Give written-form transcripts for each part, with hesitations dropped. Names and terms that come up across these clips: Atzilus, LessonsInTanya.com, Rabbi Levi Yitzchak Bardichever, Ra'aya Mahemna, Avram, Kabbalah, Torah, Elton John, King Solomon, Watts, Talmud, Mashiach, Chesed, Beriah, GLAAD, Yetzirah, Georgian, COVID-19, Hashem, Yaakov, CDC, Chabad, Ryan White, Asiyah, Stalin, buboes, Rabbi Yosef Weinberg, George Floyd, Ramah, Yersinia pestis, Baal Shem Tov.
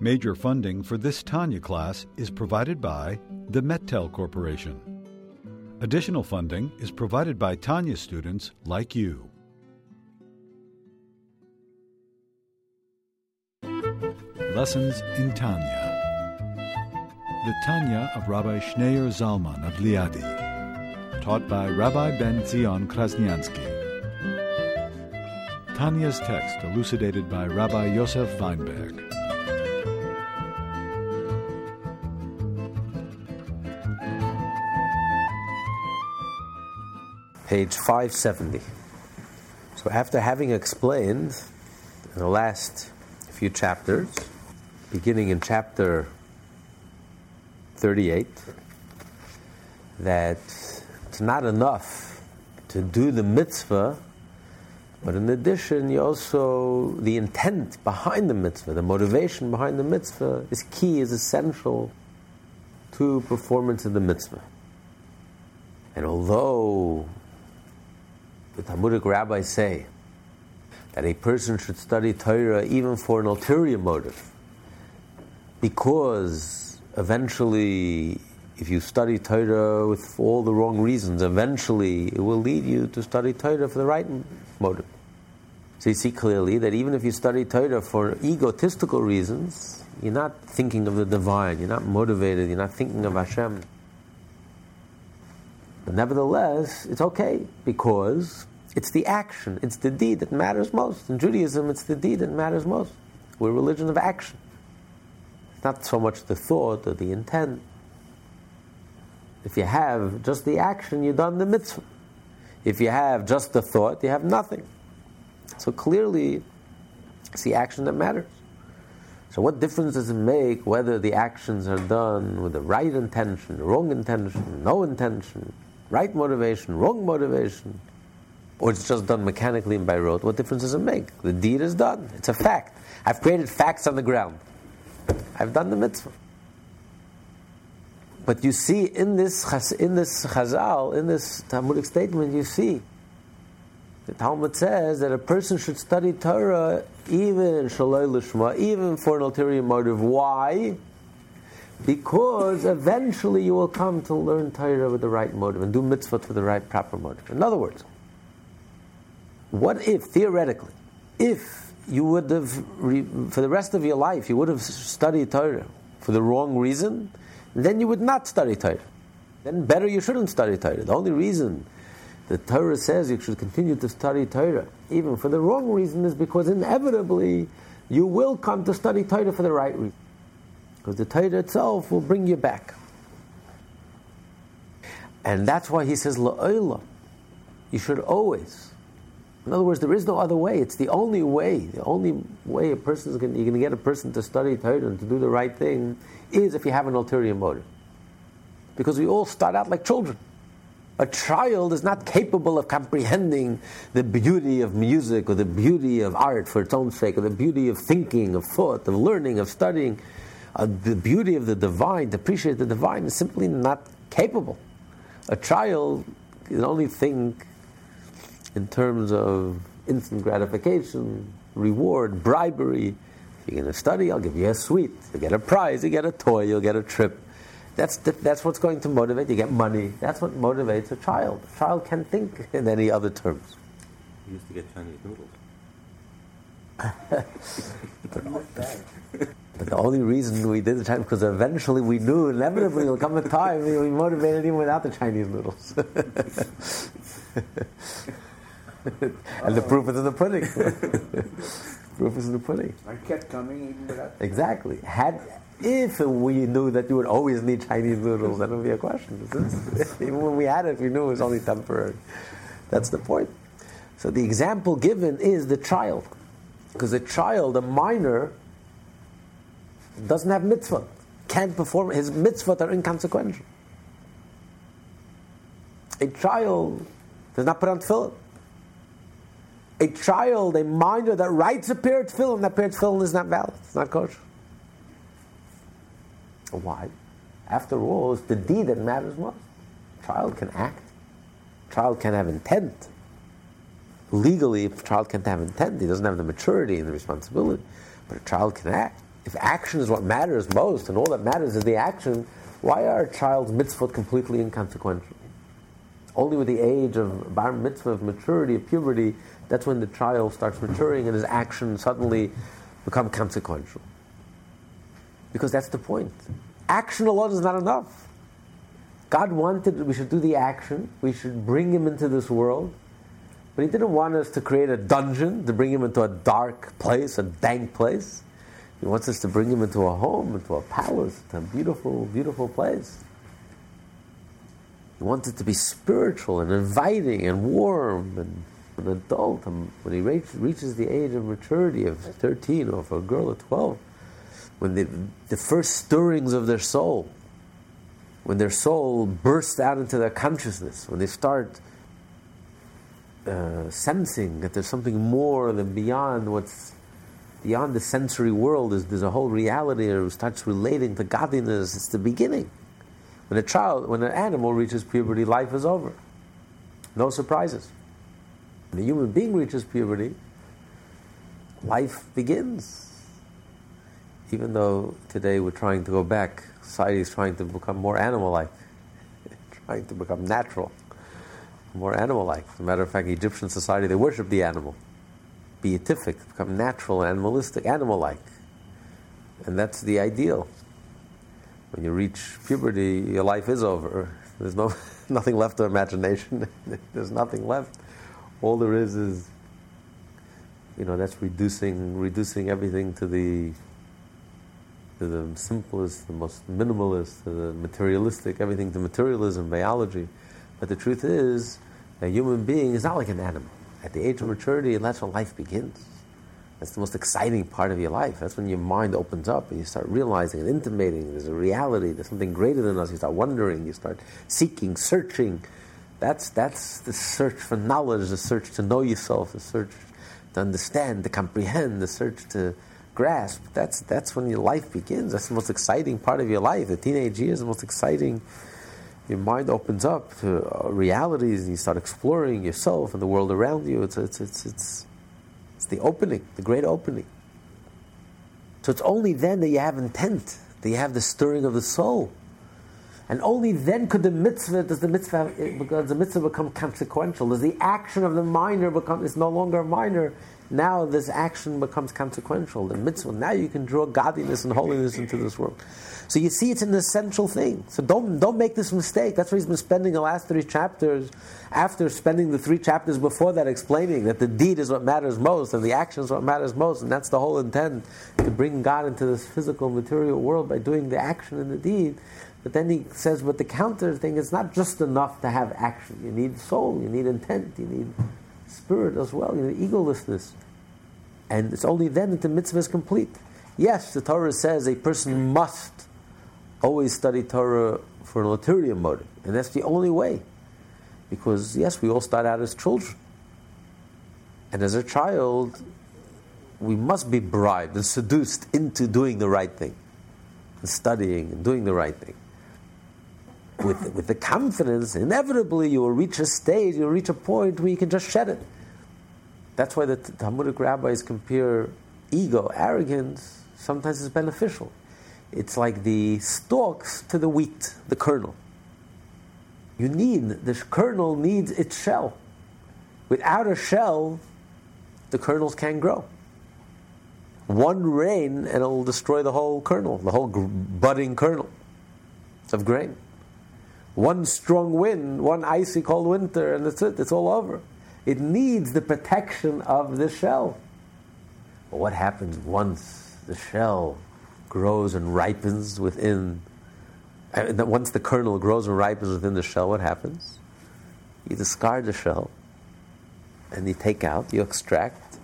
Major funding for this Tanya class is provided by the MetTel Corporation. Additional funding is provided by Tanya students like you. Lessons in Tanya. The Tanya of Rabbi Schneur Zalman of Liadi, taught by Rabbi Ben-Zion Krasniansky. Tanya's text elucidated by Rabbi Yosef Weinberg. Page 570. So after having explained in the last few chapters, beginning in chapter 38, that it's not enough to do the mitzvah, but in addition, you also, the intent behind the mitzvah, the motivation behind the mitzvah is key, is essential to performance of the mitzvah. And although the Talmudic rabbis say that a person should study Torah even for an ulterior motive, because eventually, if you study Torah with all the wrong reasons, eventually it will lead you to study Torah for the right motive. So you see clearly that even if you study Torah for egotistical reasons, you're not thinking of the divine, you're not motivated, you're not thinking of Hashem. But nevertheless, it's okay, because it's the action, it's the deed that matters most. In Judaism, it's the deed that matters most. We're a religion of action. It's not so much the thought or the intent. If you have just the action, you've done the mitzvah. If you have just the thought, you have nothing. So clearly, it's the action that matters. So what difference does it make whether the actions are done with the right intention, the wrong intention, no intention, right motivation, wrong motivation, or it's just done mechanically and by rote? What difference does it make? The deed is done. It's a fact. I've created facts on the ground. I've done the mitzvah. But you see in this Chazal, in this Talmudic statement, you see the Talmud says that a person should study Torah even shaloi lishma, even for an ulterior motive. Why? Because eventually you will come to learn Torah with the right motive and do mitzvah for the right proper motive. In other words, what if, theoretically, if you would have, for the rest of your life, you would have studied Torah for the wrong reason, then you would not study Torah. Then better you shouldn't study Torah. The only reason the Torah says you should continue to study Torah, even for the wrong reason, is because inevitably you will come to study Torah for the right reason. Because the Torah itself will bring you back. And that's why he says, La'olam, you should always. In other words, there is no other way. It's the only way. The only way a person is going to get a person to study Torah and to do the right thing is if you have an ulterior motive. Because we all start out like children. A child is not capable of comprehending the beauty of music or the beauty of art for its own sake, or the beauty of thinking, of thought, of learning, of studying. The beauty of the divine, to appreciate the divine, is simply not capable. A child can only think in terms of instant gratification, reward, bribery. If you're going to study, I'll give you a sweet. You'll get a prize, you get a toy, you'll get a trip. That's what's going to motivate. You get money. That's what motivates a child. A child can't think in any other terms. You used to get Chinese noodles. But the only reason we did the Chinese, because eventually we knew, inevitably, there'll come a time we motivated even without the Chinese noodles. And the proof is in the pudding. Proof is in the pudding. I kept coming even without. Exactly. If we knew that you would always need Chinese noodles, that would be a question. Even when we had it, we knew it was only temporary. That's the point. So the example given is the child. Because a child, a minor, doesn't have mitzvah, can't perform, his mitzvah are inconsequential. A child does not put on tefillin. A child, a minor that writes a pair of tefillin, that pair of tefillin is not valid, it's not kosher. Why? After all, it's the deed that matters most. Child can act. Child can have intent. Legally, if a child can't have intent, he doesn't have the maturity and the responsibility. But a child can act. if action is what matters most, and all that matters is the action, why are a child's mitzvot completely inconsequential? Only with the age of bar mitzvah, of maturity, of puberty, that's when the child starts maturing and his actions suddenly become consequential. Because that's the point. Action alone is not enough. God wanted we should do the action, we should bring him into this world, but he didn't want us to create a dungeon, to bring him into a dark place, a dank place. He wants us to bring him into a home, into a palace, into a beautiful, beautiful place. He wants it to be spiritual and inviting and warm and an adult. And when he reaches the age of maturity of 13, or for a girl of 12, when the first stirrings of their soul, when their soul bursts out into their consciousness, when they start sensing that there's something more than beyond what's beyond the sensory world, there's a whole reality, or starts relating to godliness, it's the beginning. When when an animal reaches puberty, life is over. No surprises. When a human being reaches puberty, life begins. Even though today we're trying to go back, society is trying to become more animal-like, trying to become natural, more animal-like. As a matter of fact, Egyptian society, they worship the animal. Beatific, become natural, animalistic, animal-like. And that's the ideal. When you reach puberty, your life is over. There's nothing left to imagination. There's nothing left. All there is, that's reducing everything to the simplest, the most minimalist, the materialistic, everything to materialism, biology. But the truth is, a human being is not like an animal. At the age of maturity, that's when life begins. That's the most exciting part of your life. That's when your mind opens up and you start realizing and intimating there's a reality, there's something greater than us. You start wondering, you start seeking, searching. That's the search for knowledge, the search to know yourself, the search to understand, to comprehend, the search to grasp. That's when your life begins. That's the most exciting part of your life. The teenage years is the most exciting. Your mind opens up to realities, and you start exploring yourself and the world around you. It's the opening, the great opening. So it's only then that you have intent, that you have the stirring of the soul, and only then does the mitzvah become consequential. Does the action of the minor become? It's no longer minor. Now this action becomes consequential. The mitzvah. Now you can draw godliness and holiness into this world. So you see, it's an essential thing. So don't make this mistake. That's why he's been spending the last three chapters, after spending the three chapters before that, explaining that the deed is what matters most and the action is what matters most, and that's the whole intent, to bring God into this physical, material world by doing the action and the deed. But then he says, but the counter thing, it's not just enough to have action. You need soul, you need intent, you need spirit as well, you need egolessness. And it's only then that the mitzvah is complete. Yes, the Torah says a person must always study Torah for an ulterior motive, and that's the only way. Because yes, we all start out as children, and as a child we must be bribed and seduced into doing the right thing, and studying and doing the right thing with the confidence. Inevitably you will reach a stage, you'll reach a point where you can just shed it. That's why the Talmudic rabbis compare ego, arrogance, sometimes it's beneficial. It's like the stalks to the wheat, the kernel. The kernel needs its shell. Without a shell, the kernels can't grow. One rain and it'll destroy the whole kernel, the whole budding kernel of grain. One strong wind, one icy cold winter, and that's it, it's all over. It needs the protection of the shell. But what happens once the shell grows and ripens within, once the kernel grows and ripens within the shell, what happens? You discard the shell, and you extract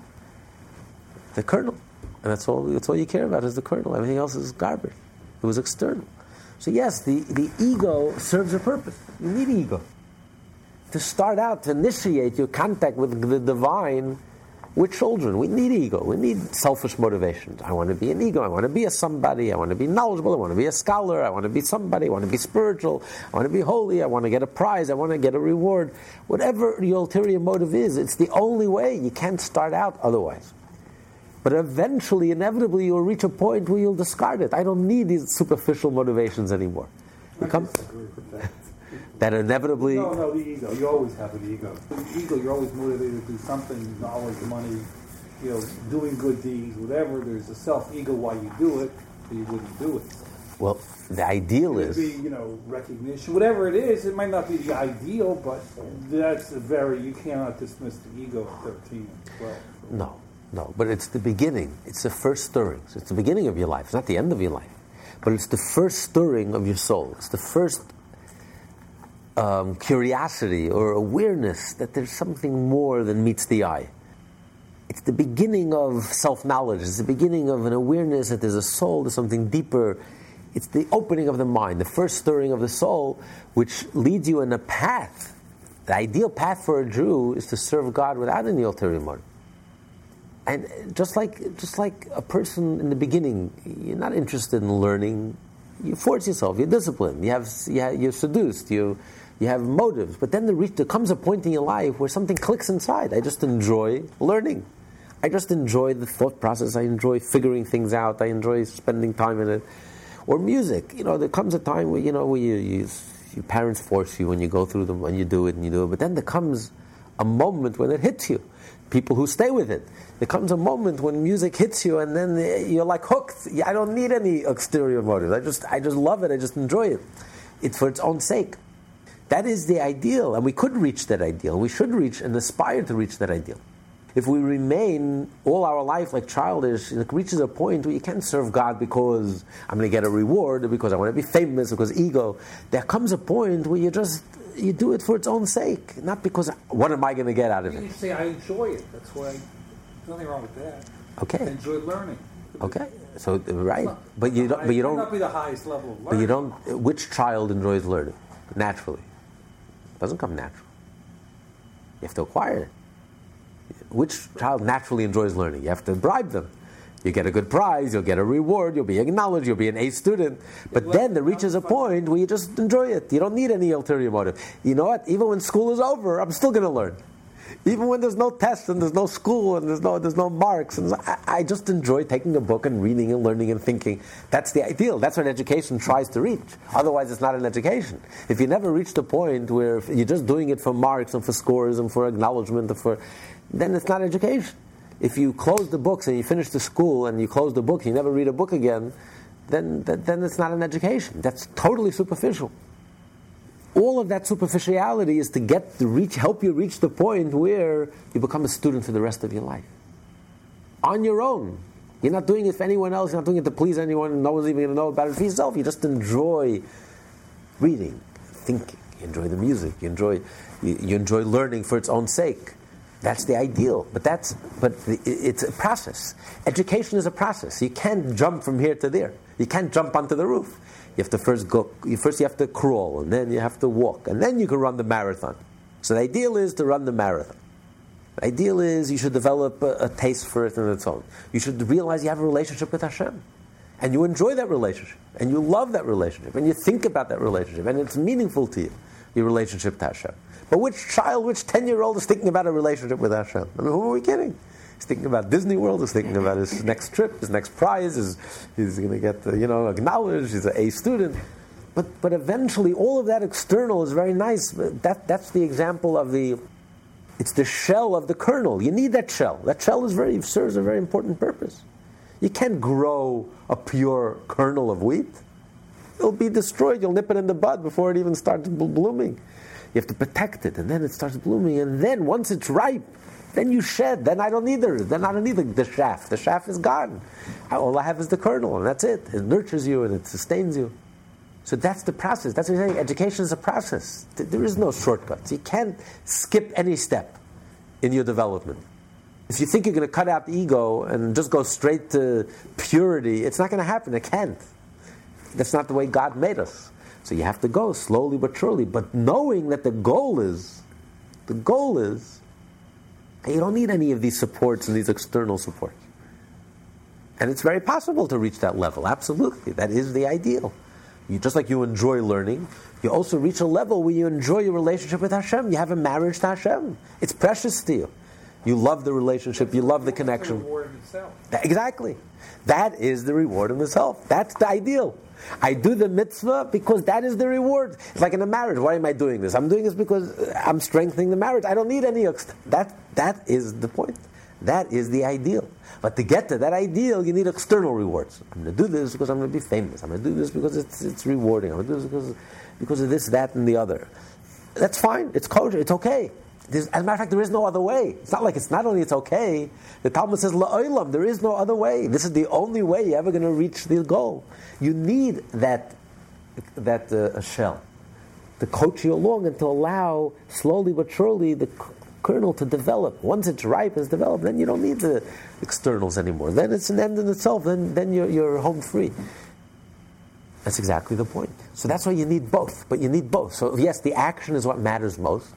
the kernel. And that's all you care about is the kernel. Everything else is garbage. It was external. So yes, the ego serves a purpose. You need ego. To start out, to initiate your contact with the divine, we're children. We need ego. We need selfish motivations. I want to be an ego. I want to be a somebody. I want to be knowledgeable. I want to be a scholar. I want to be somebody. I want to be spiritual. I want to be holy. I want to get a prize. I want to get a reward. Whatever your ulterior motive is, it's the only way. You can't start out otherwise. But eventually, inevitably, you'll reach a point where you'll discard it. I don't need these superficial motivations anymore. That inevitably... No, the ego. You always have an ego. The ego, you're always motivated to do something, knowledge, money, doing good deeds, whatever. There's a self-ego why you do it, but you wouldn't do it. Well, the ideal is... It could be, recognition. Whatever it is, it might not be the ideal, but that's you cannot dismiss the ego at 13 and 12. No, but it's the beginning. It's the first stirring. So it's the beginning of your life. It's not the end of your life. But it's the first stirring of your soul. It's the first curiosity or awareness that there's something more than meets the eye. It's the beginning of self-knowledge. It's the beginning of an awareness that there's a soul, there's something deeper. It's the opening of the mind, the first stirring of the soul, which leads you in a path. The ideal path for a Jew is to serve God without any ulterior motive. And just like a person in the beginning, you're not interested in learning. You force yourself. You're disciplined. You're seduced. You have motives. But then there comes a point in your life where something clicks inside. I just enjoy learning. I just enjoy the thought process. I enjoy figuring things out. I enjoy spending time in it. Or music. There comes a time where your parents force you when you go through them, and you do it. But then there comes a moment when it hits you. People who stay with it. There comes a moment when music hits you, and then you're like hooked. I don't need any exterior motives. I just love it. I just enjoy it. It's for its own sake. That is the ideal, and we could reach that ideal. We should reach and aspire to reach that ideal. If we remain all our life like childish, it reaches a point where you can't serve God because I'm going to get a reward, or because I want to be famous, because ego. There comes a point where you do it for its own sake, not because what am I going to get out of it? You say I enjoy it. That's why. There's nothing wrong with that. Okay. I enjoy learning. Okay. So right, but you don't. But you don't. It might not be the highest level of learning. But you don't. Which child enjoys learning naturally? It doesn't come natural. You have to acquire it. Which child naturally enjoys learning? You have to bribe them. You get a good prize, you'll get a reward, you'll be acknowledged, you'll be an A student. But then there reaches a point where you just enjoy it. You don't need any ulterior motive. You know what? Even when school is over, I'm still going to learn. Even when there's no tests and there's no school and there's no marks. And I just enjoy taking a book and reading and learning and thinking. That's the ideal. That's what an education tries to reach. Otherwise, it's not an education. If you never reach the point where you're just doing it for marks and for scores and for acknowledgement, then it's not education. If you close the books and you finish the school and you close the book and you never read a book again, then it's not an education. That's totally superficial. All of that superficiality is to help you reach the point where you become a student for the rest of your life. On your own. You're not doing it for anyone else. You're not doing it to please anyone. No one's even going to know about it for yourself. You just enjoy reading, thinking. You enjoy the music. You enjoy learning for its own sake. That's the ideal, but it's a process. Education is a process. You can't jump from here to there. You can't jump onto the roof. You have to first you have to crawl, and then you have to walk, and then you can run the marathon. So the ideal is to run the marathon. The ideal is you should develop a taste for it on its own. You should realize you have a relationship with Hashem, and you enjoy that relationship, and you love that relationship, and you think about that relationship, and it's meaningful to you, your relationship to Hashem. But which child, which 10-year-old is thinking about a relationship with Hashem? I mean, who are we kidding? He's thinking about Disney World. He's thinking about his next trip, his next prize. He's going to get acknowledged. He's an A student. But eventually, all of that external is very nice. That's the example of it's the shell of the kernel. You need that shell. That shell serves a very important purpose. You can't grow a pure kernel of wheat. It'll be destroyed. You'll nip it in the bud before it even starts blooming. You have to protect it, and then it starts blooming, and then once it's ripe, then you shed. Then I don't need the shaft. The shaft is gone. All I have is the kernel, and that's it. It nurtures you, and it sustains you. So that's the process. That's what you're saying. Education is a process. There is no shortcuts. You can't skip any step in your development. If you think you're going to cut out the ego and just go straight to purity, it's not going to happen. It can't. That's not the way God made us. So you have to go slowly but surely, but knowing that the goal is, you don't need any of these supports and these external supports. And it's very possible to reach that level, absolutely. That is the ideal. Just like you enjoy learning, you also reach a level where you enjoy your relationship with Hashem. You have a marriage to Hashem. It's precious to you. You love the relationship. You love the connection. That's the reward in itself. Exactly. That is the reward in itself. That's the ideal. I do the mitzvah because that is the reward. It's like in a marriage. Why am I doing this? I'm doing this because I'm strengthening the marriage. I don't need any extra. That is the point. That is the ideal. But to get to that ideal, you need external rewards. I'm going to do this because I'm going to be famous. I'm going to do this because it's rewarding. I'm going to do this because of this, that, and the other. That's fine. It's kosher. It's okay. As a matter of fact, there is no other way. It's not like it's not only it's okay. The Talmud says, la'olam, there is no other way. This is the only way you're ever going to reach the goal. You need that shell to coach you along and to allow, slowly but surely, the kernel to develop. Once it's ripe, it's developed, then you don't need the externals anymore. Then it's an end in itself. Then you're home free. That's exactly the point. So that's why you need both. But you need both. So yes, the action is what matters most.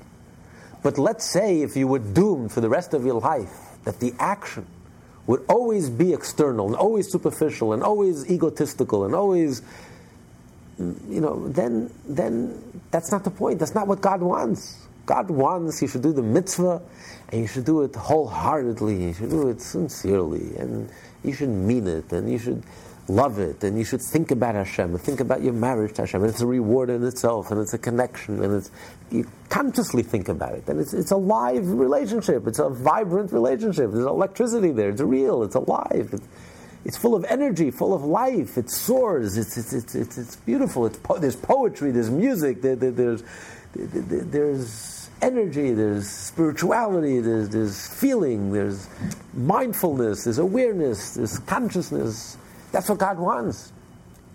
But let's say if you were doomed for the rest of your life that the action would always be external and always superficial and always egotistical and always, then that's not the point. That's not what God wants. God wants you should do the mitzvah and you should do it wholeheartedly. You should do it sincerely and you should mean it and you should love it and you should think about Hashem and think about your marriage to Hashem, and it's a reward in itself and it's a connection and you consciously think about it and it's a live relationship, it's a vibrant relationship, there's electricity there, it's real, it's alive, it's full of energy, full of life, it soars, it's beautiful, there's poetry, there's music, there's energy, there's spirituality, there's feeling, there's mindfulness, there's awareness, there's consciousness. That's what God wants.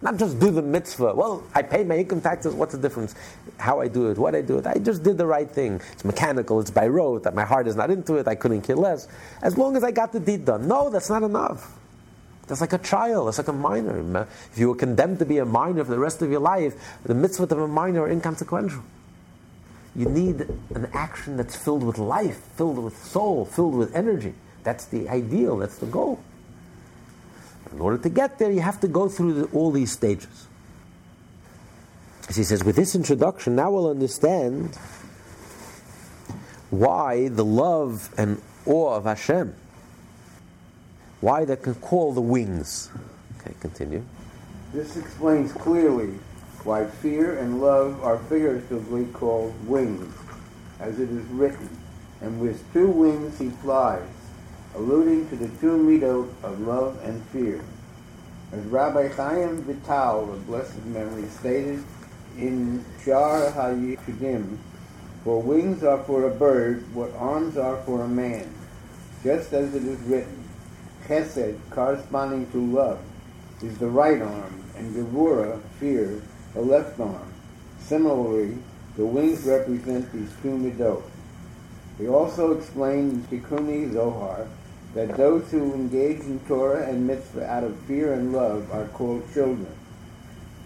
Not just do the mitzvah. Well, I pay my income taxes. What's the difference? How I do it, what I do it. I just did the right thing. It's mechanical. It's by rote. My heart is not into it. I couldn't care less. As long as I got the deed done. No, that's not enough. That's like a child. That's like a minor. If you were condemned to be a minor for the rest of your life, the mitzvah of a minor are inconsequential. You need an action that's filled with life, filled with soul, filled with energy. That's the ideal. That's the goal. In order to get there, you have to go through all these stages. As he says, with this introduction, now we'll understand why the love and awe of Hashem, why they can call the wings. Okay, continue. This explains clearly why fear and love are figuratively called wings, as it is written, and with two wings he flies, alluding to the two midot of love and fear. As Rabbi Chaim Vital of blessed memory stated in Shar HaYishudim, for wings are for a bird, what arms are for a man, just as it is written, Chesed, corresponding to love, is the right arm, and Gevurah, fear, the left arm. Similarly, the wings represent these two midot. He also explained in Tikkunei Zohar that those who engage in Torah and mitzvah out of fear and love are called children.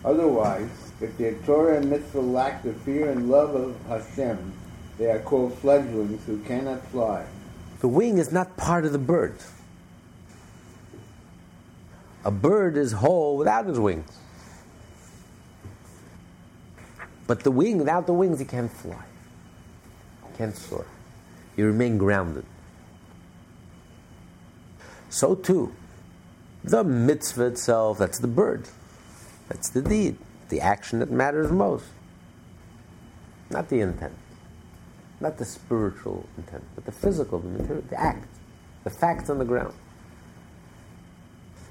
Otherwise, if their Torah and mitzvah lack the fear and love of Hashem, they are called fledglings who cannot fly. The wing is not part of the bird. A bird is whole without his wings. But the wing, without the wings, he can't fly. He can't soar. You remain grounded. So too, the mitzvah itself, that's the bird. That's the deed. The action that matters most. Not the intent. Not the spiritual intent, but the physical, the material, the act. The facts on the ground.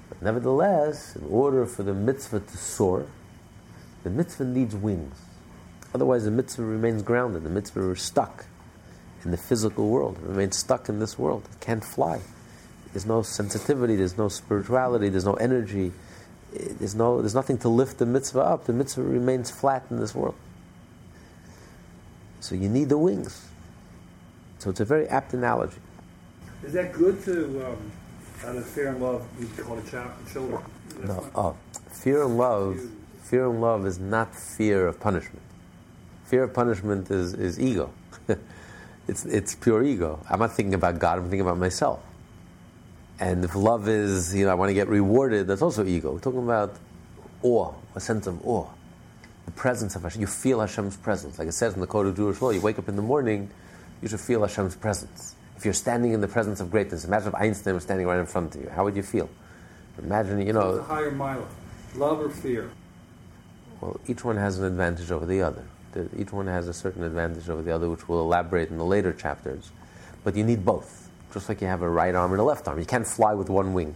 But nevertheless, in order for the mitzvah to soar, the mitzvah needs wings. Otherwise the mitzvah remains grounded. The mitzvah is stuck in the physical world. It remains stuck in this world. It can't fly. There's no sensitivity. There's no spirituality. There's no energy. There's nothing to lift the mitzvah up. The mitzvah remains flat in this world. So you need the wings. So it's a very apt analogy. Is that good to, out of fear and love, you call it children? No. Fear and love is not fear of punishment. Fear of punishment is ego. It's pure ego. I'm not thinking about God, I'm thinking about myself. And if love is, I want to get rewarded, that's also ego. We're talking about awe, a sense of awe. The presence of Hashem. You feel Hashem's presence. Like it says in the Code of Jewish Law, you wake up in the morning, you should feel Hashem's presence. if you're standing in the presence of greatness. Imagine if Einstein was standing right in front of you. How would you feel? Imagine, you know... It's a higher mile. Love or fear? Well, each one has an advantage over the other. Each one has a certain advantage over the other, which we'll elaborate in the later chapters. But you need both. Just like you have a right arm and a left arm. You can't fly with one wing.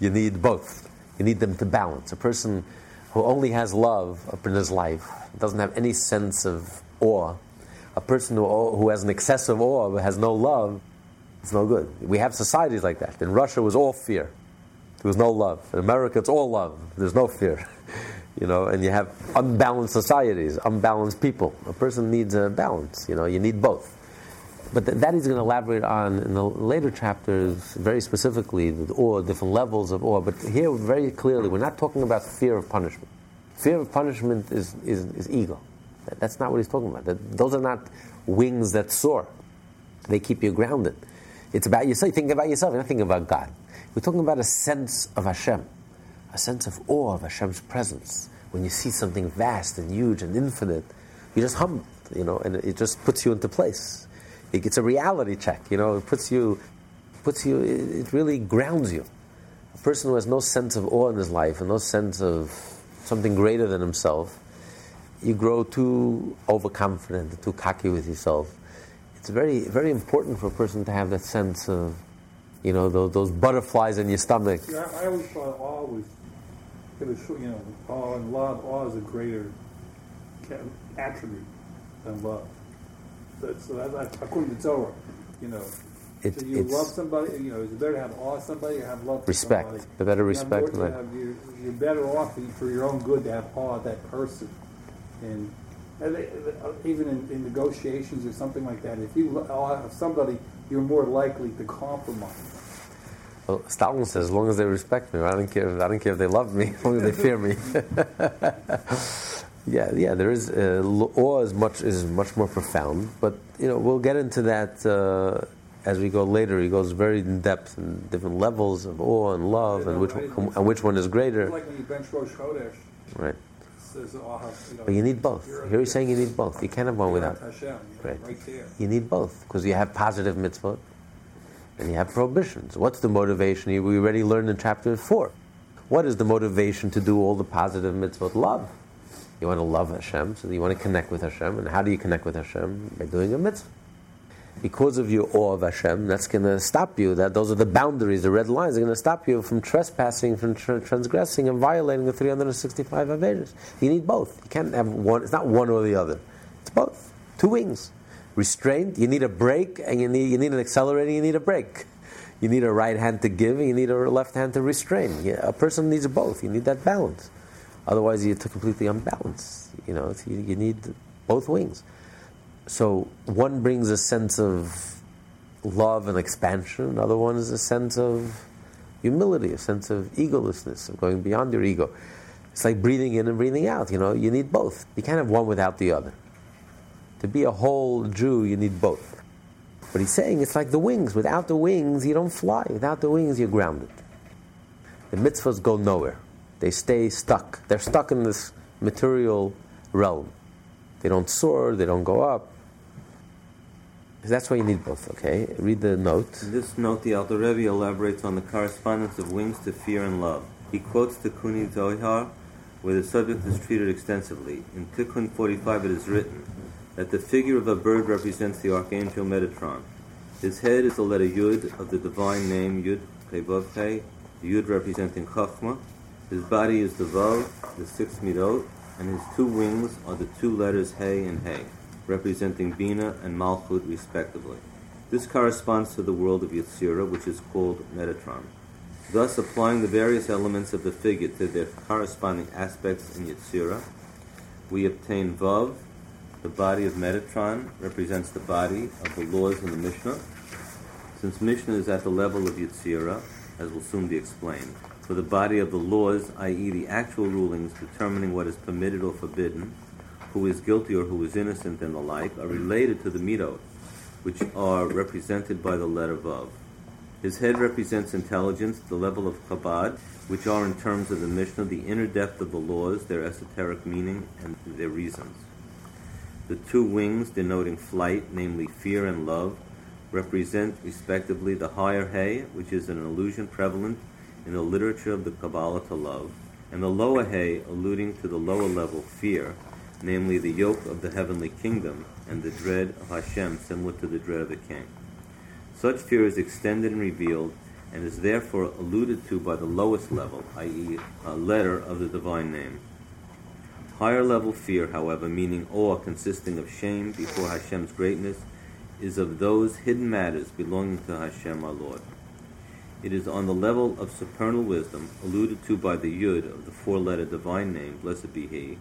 You need both. You need them to balance. A person who only has love up in his life, doesn't have any sense of awe. A person who has an excessive awe but has no love, it's no good. We have societies like that. In Russia, it was all fear. There was no love. In America, it's all love. There's no fear. You know, and you have unbalanced societies, unbalanced people. A person needs a balance. You know, you need both. But that he's going to elaborate on in the later chapters, very specifically, the awe, different levels of awe. But here, very clearly, we're not talking about fear of punishment. Fear of punishment is ego. That's not what he's talking about. Those are not wings that soar. They keep you grounded. It's about yourself. You think about yourself. You're not thinking about God. We're talking about a sense of Hashem, a sense of awe of Hashem's presence. When you see something vast and huge and infinite, you're just humbled, you know, and it just puts you into place. It's a reality check, you know. It puts you. It really grounds you. A person who has no sense of awe in his life and no sense of something greater than himself, you grow too overconfident and too cocky with yourself. It's very, very important for a person to have that sense of, you know, those butterflies in your stomach. See, I always thought awe was, it was, you know, awe and love. Awe is a greater attribute than love. So that's according to Torah, you know. So you love somebody, you know, it's better to have awe somebody or have love for respect, somebody. The better respect. You're better off for your own good to have awe of that person. And even in negotiations or something like that, if you awe of somebody, you're more likely to compromise. Well, Stalin says, as long as they respect me, I don't care if they love me, as long as they fear me. Yeah. There is awe is much more profound, but you know we'll get into that as we go later. He goes very in depth in different levels of awe and love, which one is greater. It's like when you bench Rosh Chodesh, right? But you need both. Here he's saying you need both. You can't have one without Hashem. Right there. You need both because you have positive mitzvot and you have prohibitions. What's the motivation? We already learned in chapter 4. What is the motivation to do all the positive mitzvot? Love. You want to love Hashem, so you want to connect with Hashem. And how do you connect with Hashem? By doing a mitzvah. Because of your awe of Hashem, that's going to stop you. Those are the boundaries, the red lines. They're going to stop you from trespassing, from transgressing, and violating the 365 Avedas. You need both. You can't have one. It's not one or the other. It's both. Two wings. Restraint. You need a brake, and you need an accelerator. You need a brake. You need a right hand to give, and you need a left hand to restrain. A person needs both. You need that balance. Otherwise, you're completely unbalanced. You know, you need both wings. So one brings a sense of love and expansion. Another one is a sense of humility, a sense of egolessness, of going beyond your ego. It's like breathing in and breathing out. You know, you need both. You can't have one without the other. To be a whole Jew, you need both. But he's saying it's like the wings. Without the wings, you don't fly. Without the wings, you're grounded. The mitzvahs go nowhere. They stay stuck. They're stuck in this material realm. They don't soar. They don't go up. That's why you need both, okay? Read the note. In this note, the Alter Rebbe elaborates on the correspondence of wings to fear and love. He quotes Tikkunei Zohar, where the subject is treated extensively. In Tikkun 45, it is written that the figure of a bird represents the archangel Metatron. His head is the letter Yud of the divine name Yud Kevavke, the Yud representing Chachma. His body is the Vav, the sixth midot, and his two wings are the two letters He and He, representing Bina and Malchut respectively. This corresponds to the world of Yetzirah, which is called Metatron. Thus, applying the various elements of the figure to their corresponding aspects in Yetzirah, we obtain Vav, the body of Metatron, represents the body of the laws in the Mishnah, since Mishnah is at the level of Yetzirah, as will soon be explained. For the body of the laws, i.e. the actual rulings determining what is permitted or forbidden, who is guilty or who is innocent and the like, are related to the midot, which are represented by the letter Vav. His head represents intelligence, the level of Chabad, which are in terms of the Mishnah, the inner depth of the laws, their esoteric meaning, and their reasons. The two wings denoting flight, namely fear and love, represent respectively the higher He, which is an allusion prevalent in the literature of the Kabbalah to love, and the lower He, alluding to the lower level fear, namely the yoke of the heavenly kingdom and the dread of Hashem, similar to the dread of the king. Such fear is extended and revealed, and is therefore alluded to by the lowest level, i.e. a letter of the divine name. Higher level fear, however, meaning awe consisting of shame before Hashem's greatness, is of those hidden matters belonging to Hashem our Lord. It is on the level of supernal wisdom, alluded to by the Yud of the four-letter divine name, blessed be He,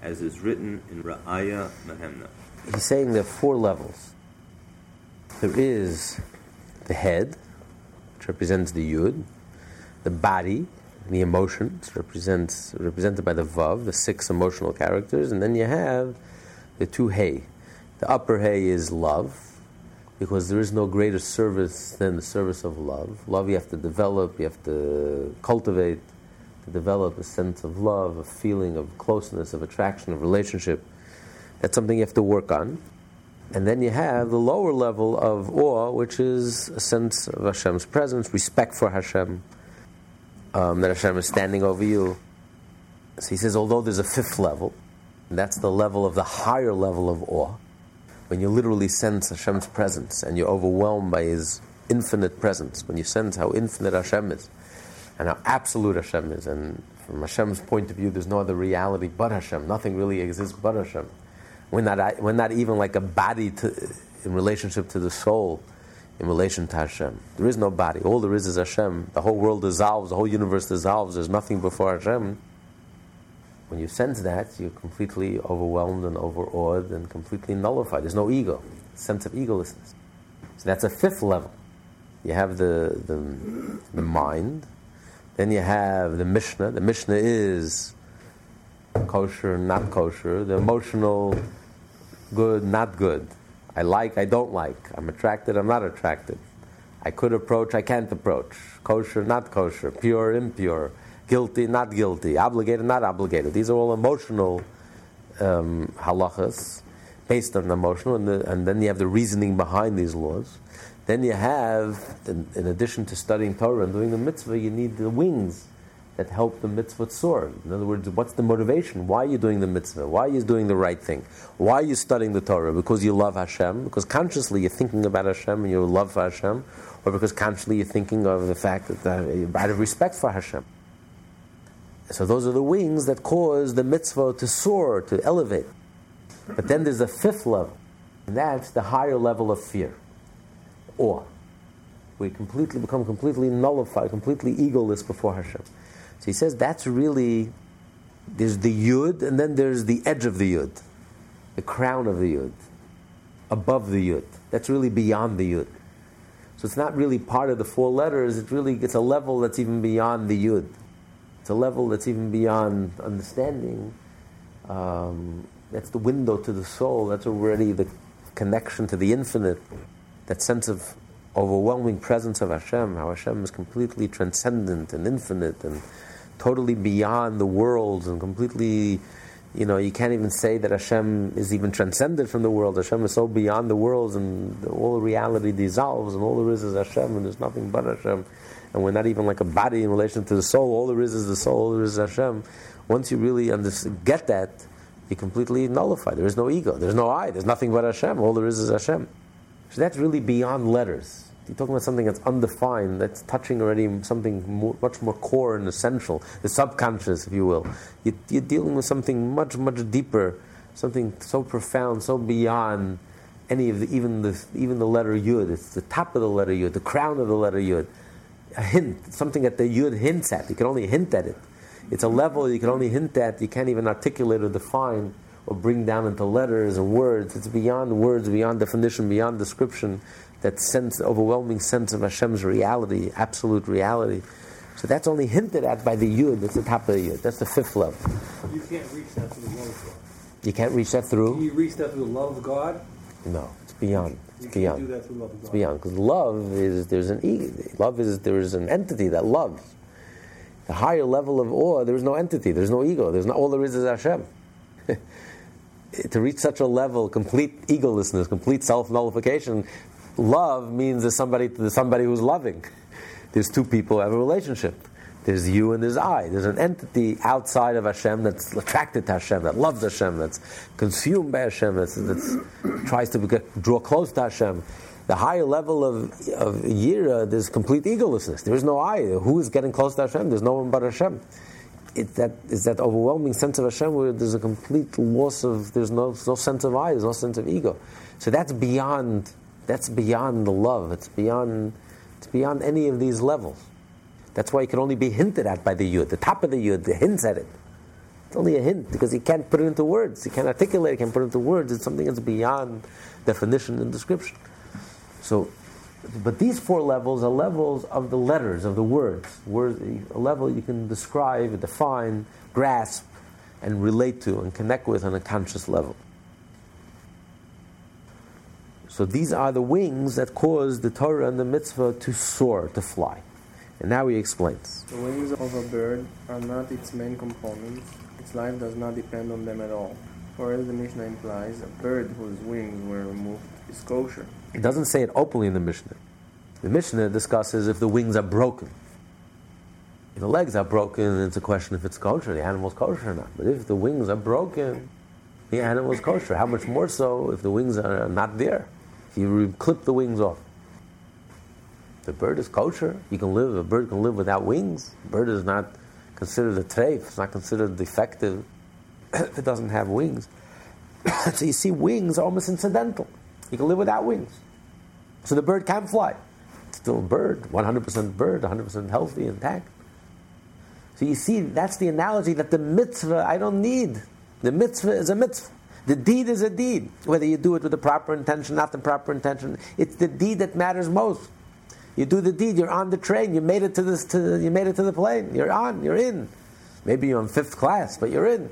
as is written in Ra'aya Mahemna. He's saying there are four levels. There is the head, which represents the Yud, the body, the emotions, represented by the Vav, the six emotional characters, and then you have the two He. The upper He is love, because there is no greater service than the service of love. Love you have to develop, you have to cultivate, to develop a sense of love, a feeling of closeness, of attraction, of relationship. That's something you have to work on. And then you have the lower level of awe, which is a sense of Hashem's presence, respect for Hashem, that Hashem is standing over you. So he says, although there's a fifth level, and that's the level of the higher level of awe, when you literally sense Hashem's presence and you're overwhelmed by His infinite presence, when you sense how infinite Hashem is and how absolute Hashem is, and from Hashem's point of view, there's no other reality but Hashem. Nothing really exists but Hashem. We're not even like a body in relationship to the soul, in relation to Hashem. There is no body. All there is Hashem. The whole world dissolves. The whole universe dissolves. There's nothing before Hashem. When you sense that, you're completely overwhelmed and overawed and completely nullified. There's no ego. Sense of egolessness. So that's a fifth level. You have the mind. Then you have the Mishnah. The Mishnah is kosher, not kosher, the emotional, good, not good. I like, I don't like. I'm attracted, I'm not attracted. I could approach, I can't approach. Kosher, not kosher. Pure, impure. Guilty, not guilty. Obligated, not obligated. These are all emotional halachas, based on emotional, and then you have the reasoning behind these laws. Then you have, in addition to studying Torah and doing the mitzvah, you need the wings that help the mitzvah soar. In other words, what's the motivation? Why are you doing the mitzvah? Why are you doing the right thing? Why are you studying the Torah? Because you love Hashem? Because consciously you're thinking about Hashem and your love for Hashem? Or because consciously you're thinking of the fact that out of respect for Hashem? So those are the wings that cause the mitzvah to soar, to elevate. But then there's a fifth level, and that's the higher level of fear. Or, we completely become completely nullified, completely egoless before Hashem. So he says that's really, there's the Yud, and then there's the edge of the Yud, the crown of the Yud, above the Yud. That's really beyond the Yud. So it's not really part of the four letters, it's a level that's even beyond the Yud. It's a level that's even beyond understanding. That's the window to the soul, that's already the connection to the infinite, that sense of overwhelming presence of Hashem, how Hashem is completely transcendent and infinite and totally beyond the worlds and completely, you can't even say that Hashem is even transcended from the world. Hashem is so beyond the worlds and all reality dissolves and all there is Hashem and there's nothing but Hashem. And we're not even like a body in relation to the soul. All there is the soul, all there is Hashem. Once you really get that, you completely nullify. There is no ego, there's no I, there's nothing but Hashem. All there is Hashem. So that's really beyond letters. You're talking about something that's undefined, that's touching already something much more core and essential, the subconscious, if you will. You're dealing with something much, much deeper, something so profound, so beyond any of even the letter Yud. It's the top of the letter Yud, the crown of the letter Yud. A hint, something that the Yud hints at. You can only hint at it. It's a level you can only hint at. You can't even articulate or define or bring down into letters and words. It's beyond words, beyond definition, beyond description, that sense, overwhelming sense of Hashem's reality, absolute reality. So that's only hinted at by the Yud, that's the top of the Yud, that's the fifth level. You can't reach that through the love of God. You can't reach that through? Can you reach that through the love of God? No, it's beyond. It's beyond. You can't do that through love of God. It's beyond, because there is an entity that loves. The higher level of awe, there is no entity, there's no ego, all there is Hashem. To reach such a level, complete egolessness, complete self-nullification, love means there's somebody who's loving. There's two people who have a relationship. There's you and there's I. There's an entity outside of Hashem that's attracted to Hashem, that loves Hashem, that's consumed by Hashem, that tries to draw close to Hashem. The higher level of Yira, there's complete egolessness. There is no I. Who is getting close to Hashem? There's no one but Hashem. It's that overwhelming sense of Hashem where there's a complete loss of, there's no sense of I, there's no sense of ego. So that's beyond the love. It's beyond any of these levels. That's why it can only be hinted at by the Yud. The top of the Yud, the hints at it. It's only a hint because he can't put it into words. He can't articulate it, can't put it into words. It's something that's beyond definition and description. So, but these four levels are levels of the letters, of the words. Words, a level you can describe, define, grasp, and relate to and connect with on a conscious level. So these are the wings that cause the Torah and the mitzvah to soar, to fly. And now he explains. The wings of a bird are not its main components. Its life does not depend on them at all. For as the Mishnah implies, a bird whose wings were removed is kosher. It doesn't say it openly in the Mishnah. The Mishnah discusses if the wings are broken. If the legs are broken, it's a question if it's kosher, the animal's kosher or not. But if the wings are broken, the animal's kosher. How much more so if the wings are not there? If you clip the wings off. The bird is kosher. A bird can live without wings. A bird is not considered a treif. It's not considered defective if it doesn't have wings. So you see, wings are almost incidental. You can live without wings. So the bird can fly. It's still a bird, 100% bird, 100% healthy, intact. So you see, that's the analogy that the mitzvah I don't need. The mitzvah is a mitzvah. The deed is a deed. Whether you do it with the proper intention, not the proper intention, it's the deed that matters most. You do the deed. You're on the train. You made it to this. You made it to the plane. You're on. You're in. Maybe you're in fifth class, but you're in.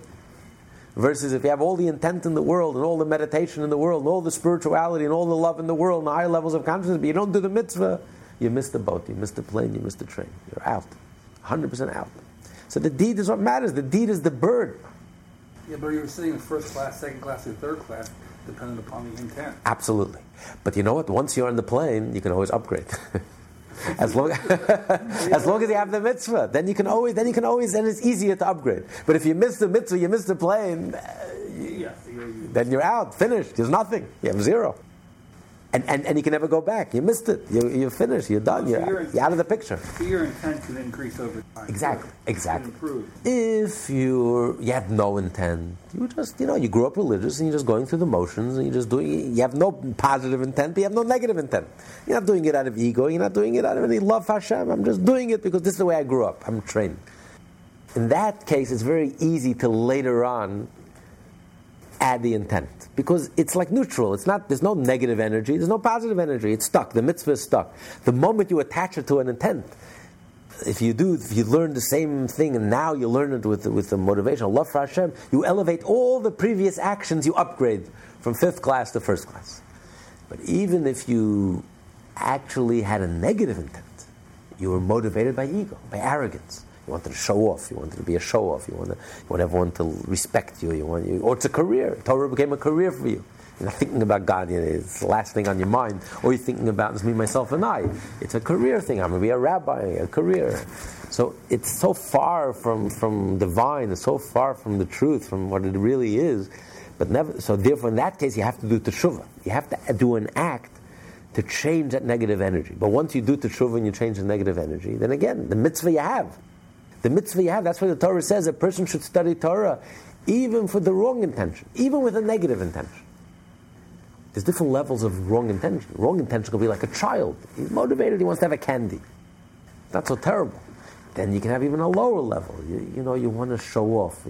Versus if you have all the intent in the world and all the meditation in the world and all the spirituality and all the love in the world and the higher levels of consciousness, but you don't do the mitzvah, you miss the boat. You miss the plane. You miss the train. You're out. 100% out. So the deed is what matters. The deed is the bird. Yeah, but you're sitting in first class, second class, and third class, dependent upon the intent. Absolutely. But you know what? Once you're on the plane, you can always upgrade. as long as you have the mitzvah, then you can always, and it's easier to upgrade. But if you miss the mitzvah, you miss the plane, then you're out, finished. There's nothing. You have zero, and you can never go back. You missed it. You're finished. You're done. You're out of the picture. So your intent can increase over time. Exactly. If you have no intent, you just you grew up religious and you're just going through the motions and you have no positive intent, but you have no negative intent. You're not doing it out of ego. You're not doing it out of any love for Hashem. I'm just doing it because this is the way I grew up. I'm trained. In that case, it's very easy to later on add the intent because it's like neutral. It's not. There's no negative energy. There's no positive energy. It's stuck. The mitzvah is stuck. The moment you attach it to an intent, if you learn the same thing, and now you learn it with the motivation, love for Hashem, you elevate all the previous actions. You upgrade from fifth class to first class. But even if you actually had a negative intent, you were motivated by ego, by arrogance. You wanted to show off. You wanted to be a show off. You want everyone to respect you. Or it's a career. Torah became a career for you. You're not thinking about God. It's the last thing on your mind. Or you're thinking about it's me, myself, and I. It's a career thing. I'm going to be a rabbi. A career. So it's so far from divine. It's so far from the truth, from what it really is. So therefore, in that case, you have to do teshuvah. You have to do an act to change that negative energy. But once you do teshuvah and you change the negative energy, then again, the mitzvah you have. The mitzvah you have, that's why the Torah says a person should study Torah even for the wrong intention, even with a negative intention. There's different levels of wrong intention. Wrong intention could be like a child. He's motivated, he wants to have a candy. It's not so terrible. Then you can have even a lower level. You want to show off.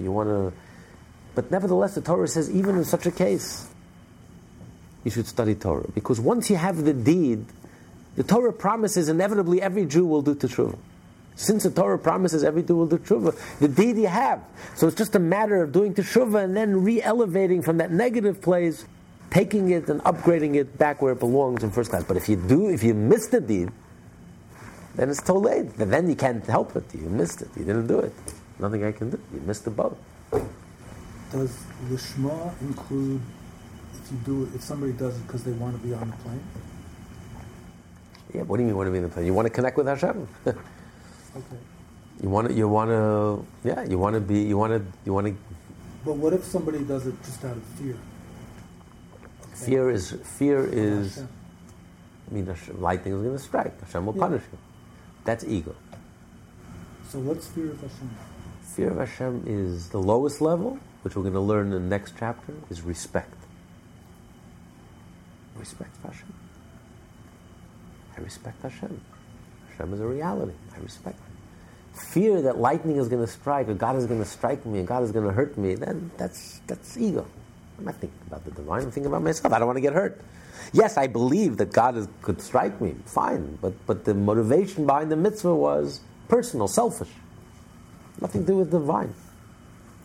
But nevertheless, the Torah says even in such a case, you should study Torah. Because once you have the deed, the Torah promises inevitably every Jew will do teshuvah. Since the Torah promises every Jew will do teshuvah, the deed you have. So it's just a matter of doing teshuvah and then re-elevating from that negative place, taking it and upgrading it back where it belongs in first class. But if you miss the deed, then it's too late. Then you can't help it. You missed it. You didn't do it. Nothing I can do. You missed the boat. Does the Shema include if somebody does it because they want to be on the plane? Yeah, what do you mean? What do you mean? The plan? You want to connect with Hashem. Okay. You want to. But what if somebody does it just out of fear? Okay. Fear is. Hashem. I mean, the lightning is going to strike. Hashem will punish you. That's ego. So what's fear of Hashem? Fear of Hashem is the lowest level, which we're going to learn in the next chapter, is respect. Respect for Hashem. I respect Hashem. Hashem is a reality. I respect Him. Fear that lightning is going to strike, or God is going to strike me, and God is going to hurt me, then that's ego. I'm not thinking about the divine. I'm thinking about myself. I don't want to get hurt. Yes, I believe that God could strike me. Fine. But the motivation behind the mitzvah was personal, selfish. Nothing to do with the divine.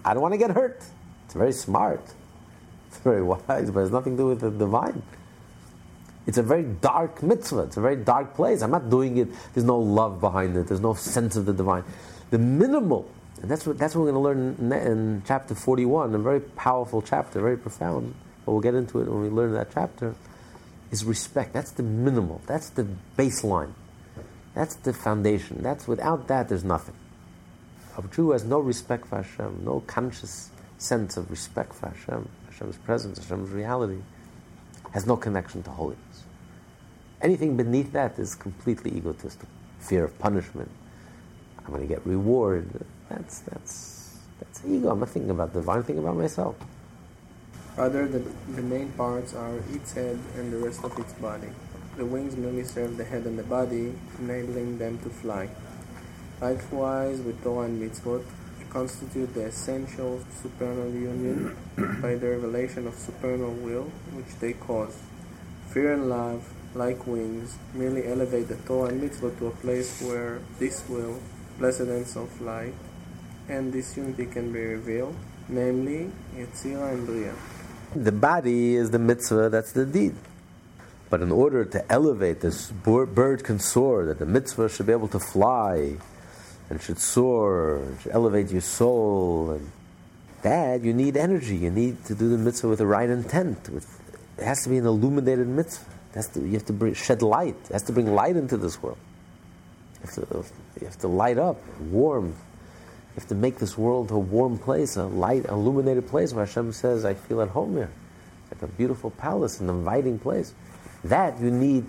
I don't want to get hurt. It's very smart. It's very wise, but it's nothing to do with the divine. It's a very dark mitzvah. It's a very dark place. I'm not doing it. There's no love behind it. There's no sense of the divine. The minimal, and that's what we're going to learn in chapter 41, a very powerful chapter, very profound, but we'll get into it when we learn that chapter, is respect. That's the minimal. That's the baseline. That's the foundation. That's without that, there's nothing. A Jew has no respect for Hashem, no conscious sense of respect for Hashem, Hashem's presence, Hashem's reality, has no connection to holiness. Anything beneath that is completely egotistical. Fear of punishment. I'm going to get reward. That's ego. I'm not thinking about the divine. I'm thinking about myself. Rather, the main parts are its head and the rest of its body. The wings merely serve the head and the body, enabling them to fly. Likewise, with Torah and mitzvot, they constitute the essential supernal union by the revelation of supernal will, which they cause. Fear and love, like wings, merely elevate the Torah and mitzvot to a place where this will, blessedness of light, and this unity can be revealed, namely, Yetzirah and Beriah. The body is the mitzvah, that's the deed. But in order to elevate this bird can soar, that the mitzvah should be able to fly, and should soar, and should elevate your soul, and that you need energy, you need to do the mitzvah with the right intent. It has to be an illuminated mitzvah. You have to shed light. It has to bring light into this world. You have to light up, warm. You have to make this world a warm place, a light, illuminated place where Hashem says, I feel at home here. It's like a beautiful palace, an inviting place. That you need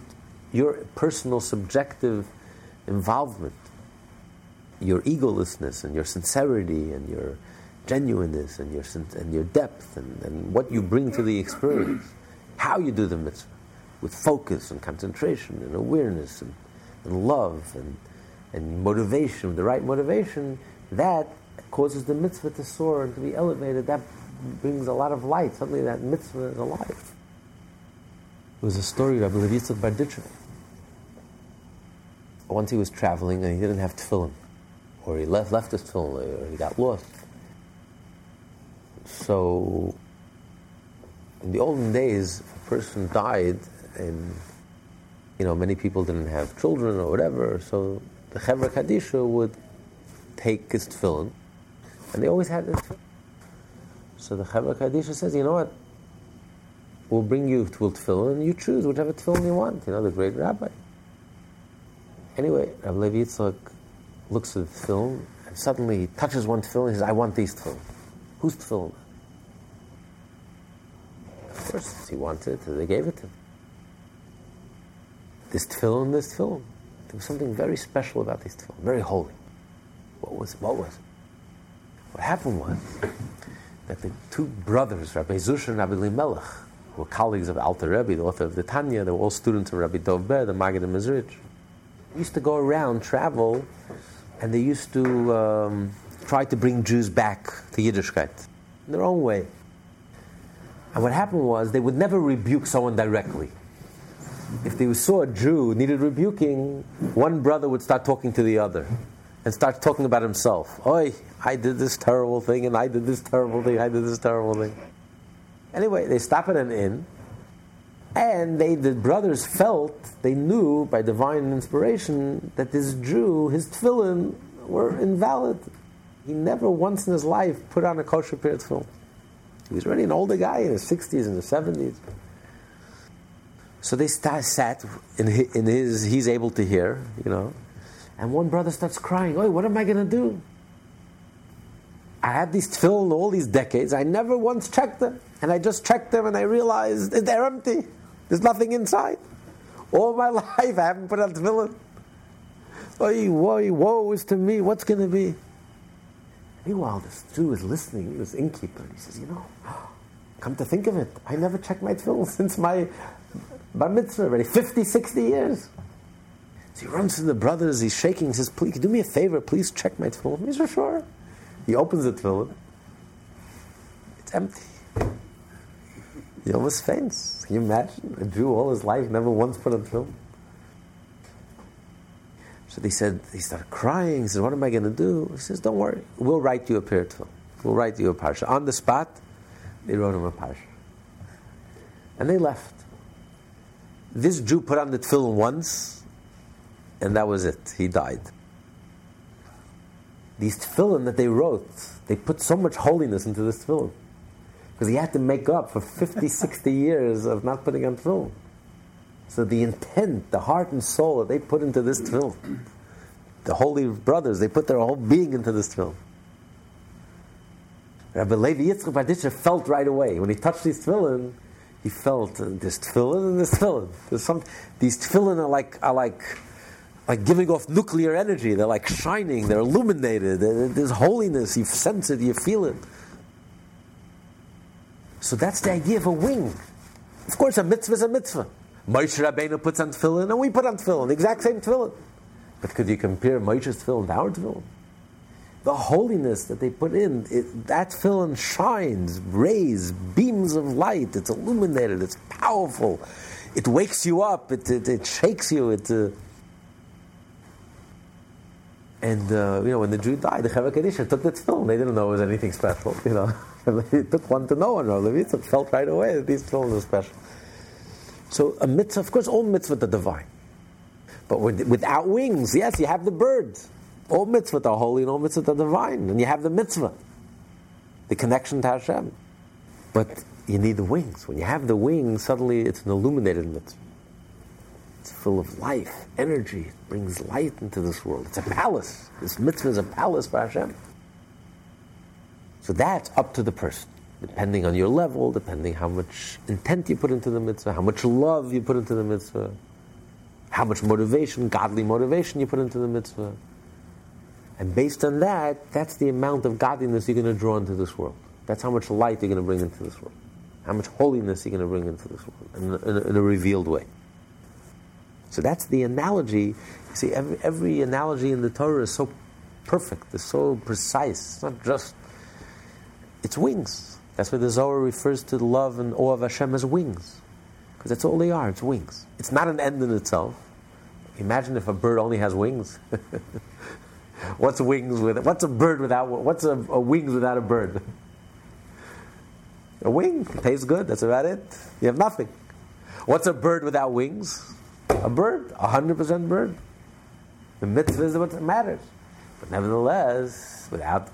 your personal, subjective involvement, your egolessness and your sincerity and your genuineness and your depth and what you bring to the experience, how you do the mitzvah. With focus and concentration and awareness and love and motivation, the right motivation, that causes the mitzvah to soar and to be elevated. That brings a lot of light. Suddenly that mitzvah is alive. It was a story of Rabbi Levi Yitzchak Bardichever. Once he was traveling and he didn't have tefillin, or he left his tefillin, or he got lost. So, in the olden days, if a person died, and many people didn't have children or whatever, so the Chavra Kaddisha would take his tefillin, and they always had this. So the Chavra Kaddisha says, you know what, we'll bring you to tefillin, and you choose whichever tefillin you want, the great rabbi. Anyway, Rabbi Levi Yitzchak looks at the tefillin, and suddenly he touches one tefillin, and he says, I want these tefillin. Whose tefillin? Of course, he wanted it, so they gave it to him. This tefillin. There was something very special about this tefillin, very holy. What was it? What happened was that the two brothers, Rabbi Zusha and Rabbi Limelech, who were colleagues of Alter Rebbe, the author of the Tanya, they were all students of Rabbi Dovber, the Maggid of Mizrich, used to go around, travel, and they used to try to bring Jews back to Yiddishkeit in their own way. And what happened was, they would never rebuke someone directly. If they saw a Jew needed rebuking, one brother would start talking to the other and start talking about himself. Oi, I did this terrible thing, and I did this terrible thing. Anyway, they stopped at an inn, and the brothers knew by divine inspiration that this Jew, his tefillin, were invalid. He never once in his life put on a kosher pair of tefillin. He was already an older guy in his 60s and his 70s. So they sat, he's able to hear, and one brother starts crying. Oh, what am I going to do? I had these tefillin all these decades. I never once checked them. And I just checked them and I realized they're empty. There's nothing inside. All my life I haven't put on tefillin. Woe is to me. What's going to be? Meanwhile, this Jew is listening. He was innkeeper. He says, come to think of it, I never checked my tefillin since my bar mitzvah already, 50, 60 years. So he runs to the brothers. He's shaking. He says, please, do me a favor. Please check my tefillin. He says, sure. He opens the tefillin. It's empty. He almost faints. Can you imagine? A Jew all his life never once put on tefillin. So he started crying. He said, what am I going to do? He says, don't worry. We'll write you a pair of tefillin. We'll write you a parsha. On the spot, they wrote him a parsha. And they left. This Jew put on the tefillin once, and that was it. He died. These tefillin that they wrote, they put so much holiness into this tefillin. Because he had to make up for 50, 60 years of not putting on tefillin. So the intent, the heart and soul that they put into this tefillin, the holy brothers, they put their whole being into this tefillin. Rabbi Levi Yitzchak Bardichever felt right away. When he touched these tefillin, he felt this tefillin and this tefillin. These tefillin are like giving off nuclear energy. They're like shining. They're illuminated. There's holiness. You sense it. You feel it. So that's the idea of a wing. Of course, a mitzvah is a mitzvah. Moshe Rabbeinu puts on tefillin and we put on tefillin. The exact same tefillin. But could you compare Moshe's tefillin to our tefillin? The holiness that they put in, that tefillin shines, rays, beams of light. It's illuminated. It's powerful. It wakes you up. It shakes you. When the Jew died, the Chavra Kaddisha took the tefillin. They didn't know it was anything special. They took one to know one. It felt right away that these tefillin were special. So a mitzvah, of course, all mitzvahs are divine. But without wings, yes, you have the bird. All mitzvahs are holy and all mitzvahs are divine. And you have the mitzvah, the connection to Hashem. But you need the wings. When you have the wings, suddenly it's an illuminated mitzvah. It's full of life, energy. It brings light into this world. It's a palace. This mitzvah is a palace for Hashem. So that's up to the person. Depending on your level, depending how much intent you put into the mitzvah, how much love you put into the mitzvah, how much motivation, godly motivation you put into the mitzvah. And based on that, that's the amount of godliness you're going to draw into this world. That's how much light you're going to bring into this world. How much holiness you're going to bring into this world in a revealed way. So that's the analogy. You see, every analogy in the Torah is so perfect, it's so precise. It's not just, it's wings. That's why the Zohar refers to the love and awe of Hashem as wings. Because that's all they are, it's wings. It's not an end in itself. Imagine if a bird only has wings. What's a wings without a bird? A wing, it tastes good, that's about it. You have nothing. What's a bird without wings? A bird, 100% bird. The mitzvah is what matters. But nevertheless, without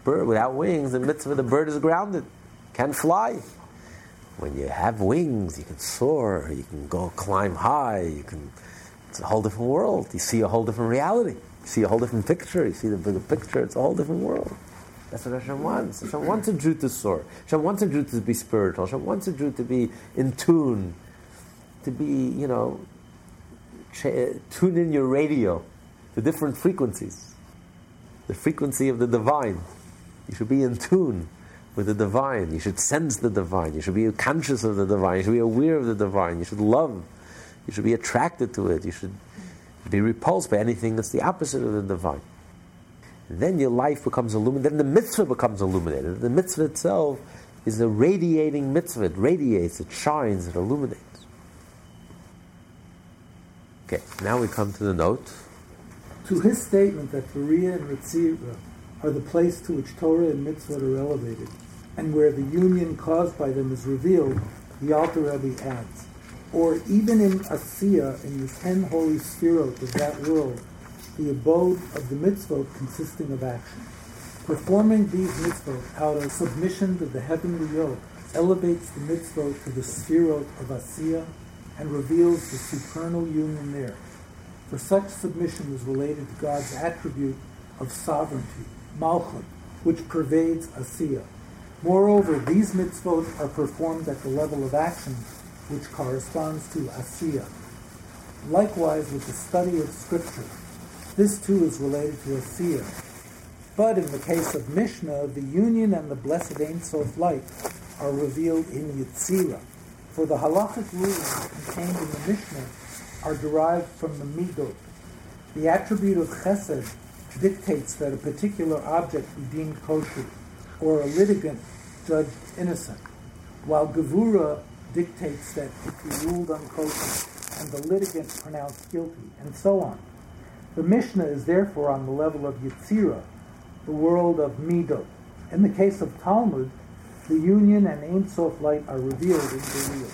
wings, the mitzvah, the bird is grounded. Can fly. When you have wings, you can soar, you can go climb high, it's a whole different world. You see a whole different reality. You see a whole different picture, you see the bigger picture, it's a whole different world. That's what Hashem wants. Hashem wants a Jew to soar. Hashem wants a Jew to be spiritual. Hashem wants a Jew to be in tune, to be, tune in your radio, the different frequencies, the frequency of the divine. You should be in tune with the divine. You should sense the divine. You should be conscious of the divine. You should be aware of the divine. You should love. You should be attracted to it. You should be repulsed by anything that's the opposite of the divine. And then your life becomes illuminated. Then the mitzvah becomes illuminated. The mitzvah itself is a radiating mitzvah. It radiates, it shines, it illuminates. Okay, now we come to the note. To his statement that Beriah and Yetzirah are the place to which Torah and mitzvah are elevated, and where the union caused by them is revealed, the Alter Rebbe adds, or even in Asiyah, in the 10 holy spherot of that world, the abode of the mitzvot consisting of action. Performing these mitzvot out of submission to the heavenly yoke elevates the mitzvot to the spherot of Asiyah, and reveals the supernal union there. For such submission is related to God's attribute of sovereignty, Malchut, which pervades Asiyah. Moreover, these mitzvot are performed at the level of action which corresponds to Asiyah. Likewise, with the study of Scripture, this too is related to Asiyah. But in the case of Mishnah, the union and the blessed Ein Sof light are revealed in Yetzirah. For the halachic rules contained in the Mishnah are derived from the Midot. The attribute of Chesed dictates that a particular object be deemed kosher, or a litigant judged innocent, while Gevurah dictates that it be ruled unkosher, and the litigant pronounced guilty, and so on. The Mishnah is therefore on the level of Yetzirah, the world of Midot. In the case of Talmud, the union and Ein Sof light are revealed in Beriah,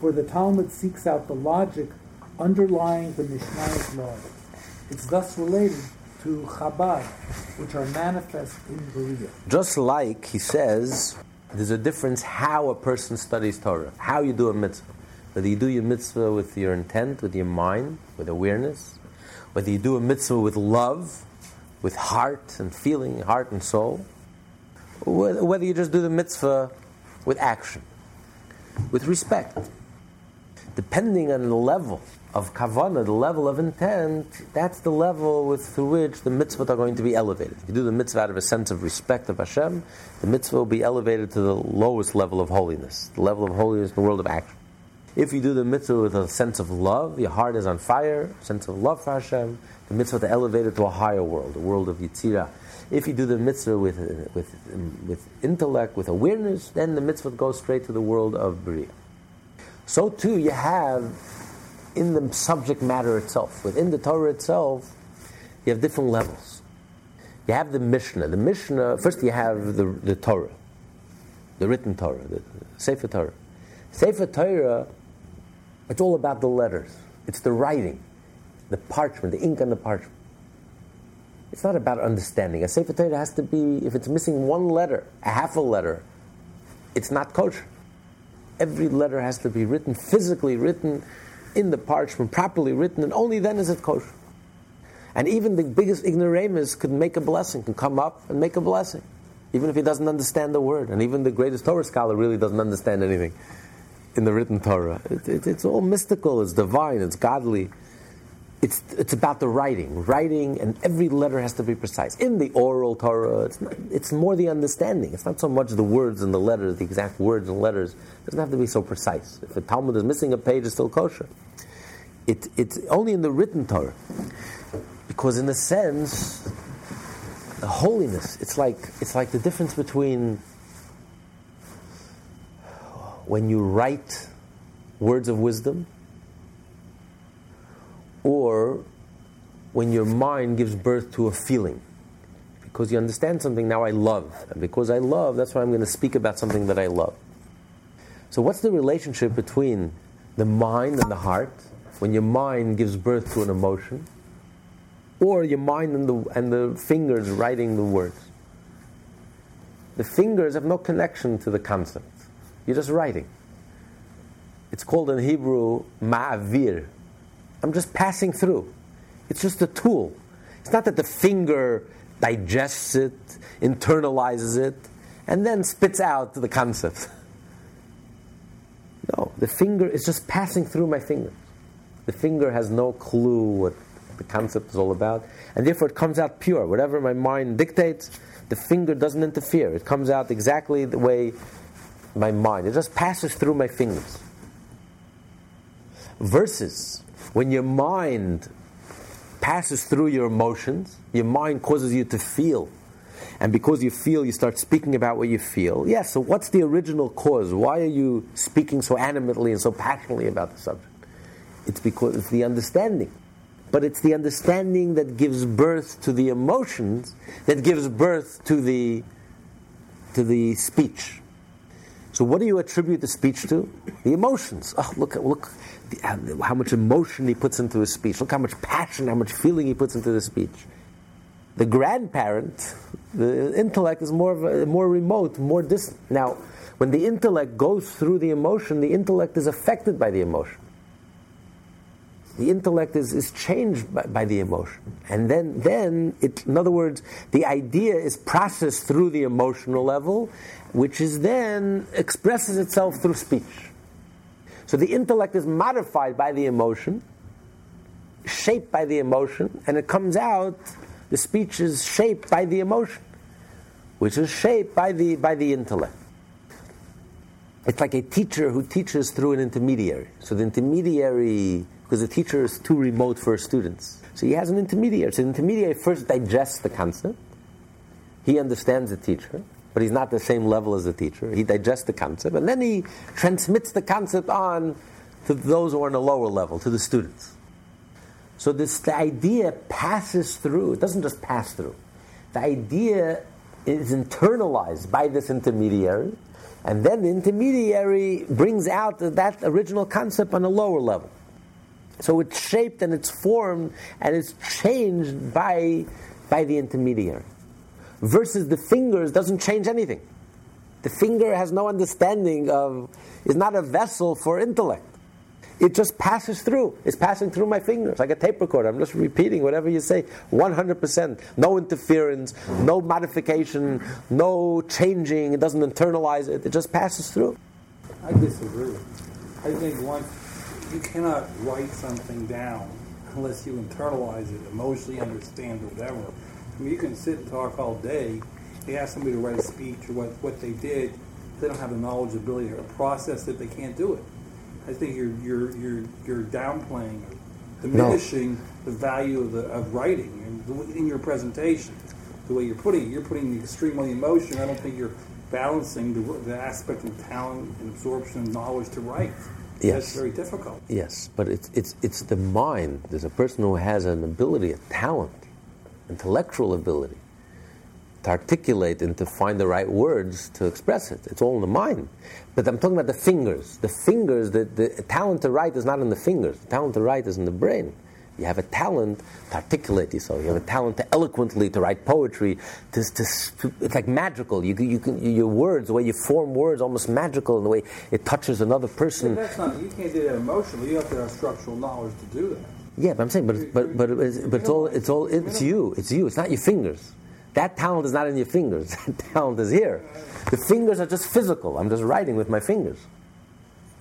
for the Talmud seeks out the logic underlying the Mishnah's law. It's thus related to Chabad, which are manifest in Beriah. Just like he says, there's a difference how a person studies Torah, how you do a mitzvah. Whether you do your mitzvah with your intent, with your mind, with awareness, whether you do a mitzvah with love, with heart and feeling, heart and soul, whether you just do the mitzvah with action, with respect. Depending on the level of kavanah, the level of intent, that's the level through which the mitzvot are going to be elevated. If you do the mitzvah out of a sense of respect of Hashem, the mitzvah will be elevated to the lowest level of holiness, the level of holiness in the world of action. If you do the mitzvah with a sense of love, your heart is on fire, sense of love for Hashem, the mitzvah to elevate it to a higher world, the world of Yetzirah. If you do the mitzvah with intellect, with awareness, then the mitzvah goes straight to the world of Beriah. So too you have in the subject matter itself, within the Torah itself, you have different levels. You have the Mishnah. The Mishnah, first you have the Torah, the written Torah, the Sefer Torah. Sefer Torah, it's all about the letters. It's the writing, the parchment, the ink on the parchment. It's not about understanding. A Sefer Torah has to be, if it's missing one letter, a half a letter, it's not kosher. Every letter has to be written, physically written, in the parchment, properly written, and only then is it kosher. And even the biggest ignoramus could make a blessing, can come up and make a blessing, even if he doesn't understand the word. And even the greatest Torah scholar really doesn't understand anything in the written Torah. It's all mystical, it's divine, it's godly. It's about the writing, and every letter has to be precise. In the oral Torah, it's more the understanding. It's not so much the words and the letters, the exact words and letters. It doesn't have to be so precise. If the Talmud is missing a page, it's still kosher. It's only in the written Torah, because in a sense, the holiness. It's like the difference between when you write words of wisdom, or when your mind gives birth to a feeling. Because you understand something, now I love. And because I love, that's why I'm going to speak about something that I love. So what's the relationship between the mind and the heart, when your mind gives birth to an emotion, or your mind and the fingers writing the words? The fingers have no connection to the concept. You're just writing. It's called in Hebrew, ma'avir. I'm just passing through. It's just a tool. It's not that the finger digests it, internalizes it, and then spits out the concept. No, the finger is just passing through my fingers. The finger has no clue what the concept is all about, and therefore it comes out pure. Whatever my mind dictates, the finger doesn't interfere. It comes out exactly the way my mind. It just passes through my fingers. Versus when your mind passes through your emotions, your mind causes you to feel. And because you feel, you start speaking about what you feel. Yes, so what's the original cause? Why are you speaking so animately and so passionately about the subject? It's because it's the understanding. But it's the understanding that gives birth to the emotions, that gives birth to the speech. So what do you attribute the speech to? The emotions. Oh, look how much emotion he puts into his speech. Look how much passion, how much feeling he puts into the speech. The grandparent, the intellect is more remote, more distant. Now, when the intellect goes through the emotion, the intellect is affected by the emotion. The intellect is changed by the emotion. And then it, in other words, the idea is processed through the emotional level, which is then expresses itself through speech. So the intellect is modified by the emotion, shaped by the emotion, and it comes out, the speech is shaped by the emotion, which is shaped by the intellect. It's like a teacher who teaches through an intermediary. So the intermediary, because the teacher is too remote for students, so he has an intermediary. So the intermediary first digests the concept. He understands the teacher, but he's not the same level as the teacher. He digests the concept, and then he transmits the concept on to those who are on a lower level, to the students. So the idea passes through. It doesn't just pass through. The idea is internalized by this intermediary, and then the intermediary brings out that original concept on a lower level. So it's shaped and it's formed and it's changed by the intermediary. Versus the fingers doesn't change anything. The finger has no understanding of, is not a vessel for intellect. It just passes through. It's passing through my fingers like a tape recorder. I'm just repeating whatever you say 100%. No interference, no modification, no changing. It doesn't internalize it. It just passes through. I disagree. I think once you cannot write something down unless you internalize it, emotionally understand or whatever. I mean, you can sit and talk all day. They ask somebody to write a speech or what they did. If they don't have the knowledge, ability, or process that they can't do it. I think you're downplaying, diminishing the value of writing in your presentation. The way you're putting the extremely emotion. I don't think you're balancing the aspect of talent and absorption and knowledge to write. Yes, that's very difficult. Yes, but it's the mind. There's a person who has an ability, a talent, intellectual ability, to articulate and to find the right words to express it. It's all in the mind. But I'm talking about the fingers. The fingers, the talent to write is not in the fingers. The talent to write is in the brain. You have a talent to articulate yourself. You have a talent to eloquently, to write poetry. It's like magical. Your words, the way you form words, almost magical in the way it touches another person. That's not, you can't do that emotionally. You have to have structural knowledge to do that. Yeah, but I'm saying, but it's you. It's you. It's not your fingers. That talent is not in your fingers. That talent is here. The fingers are just physical. I'm just writing with my fingers.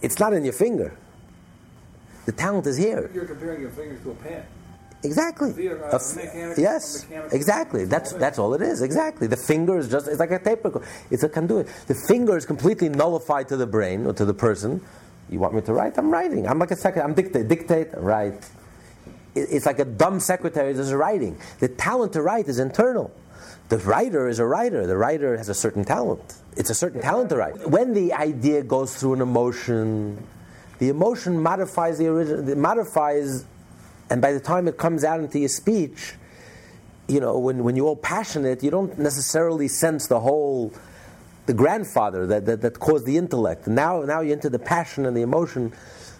It's not in your finger. The talent is here. You're comparing your fingers to a pen. Exactly. Yes, exactly. That's all it is. Exactly. The finger is just, it's like a tape recorder. It's a conduit. The finger is completely nullified to the brain or to the person. You want me to write? I'm writing. I'm like a second. I'm dictate, write. It's like a dumb secretary that's writing. The talent to write is internal. The writer is a writer. The writer has a certain talent. It's a certain talent to write. When the idea goes through an emotion, the emotion modifies the original. It modifies, and by the time it comes out into your speech, you know, when you're all passionate, you don't necessarily sense the whole, the grandfather that caused the intellect. Now you're into the passion and the emotion,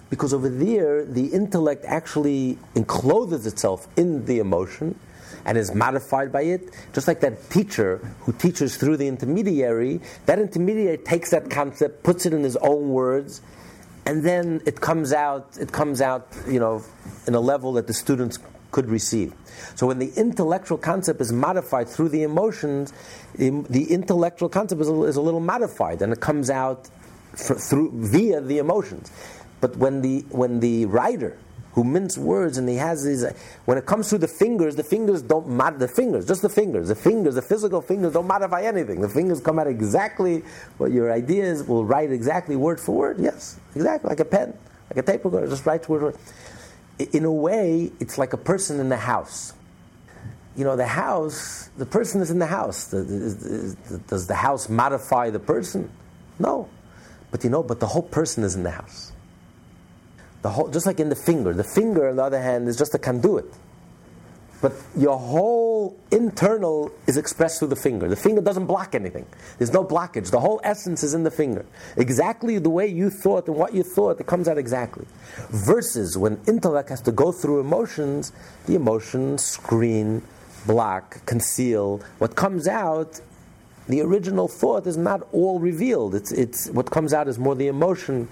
because over there the intellect actually encloses itself in the emotion and is modified by it, just like that teacher who teaches through the intermediary. That intermediary takes that concept, puts it in his own words, and then it comes out, you know, in a level that the students could receive. So when the intellectual concept is modified through the emotions, the intellectual concept is a little modified, and it comes out via the emotions. But when the writer who mints words and he has these, when it comes through the fingers don't modify, the physical fingers don't modify anything. The fingers come out exactly what your idea is, will write exactly word for word. Yes, exactly, like a pen, like a tape recorder, just writes word for word. In a way, it's like a person in the house. You know, the house, the person is in the house. Does the house modify the person? No. But the whole person is in the house. The whole, just like in the finger, on the other hand, is just a conduit. But your whole internal is expressed through the finger. The finger doesn't block anything. There's no blockage. The whole essence is in the finger. Exactly the way you thought and what you thought, it comes out exactly. Versus when intellect has to go through emotions, the emotions screen, block, conceal. What comes out, the original thought is not all revealed. What comes out is more the emotion.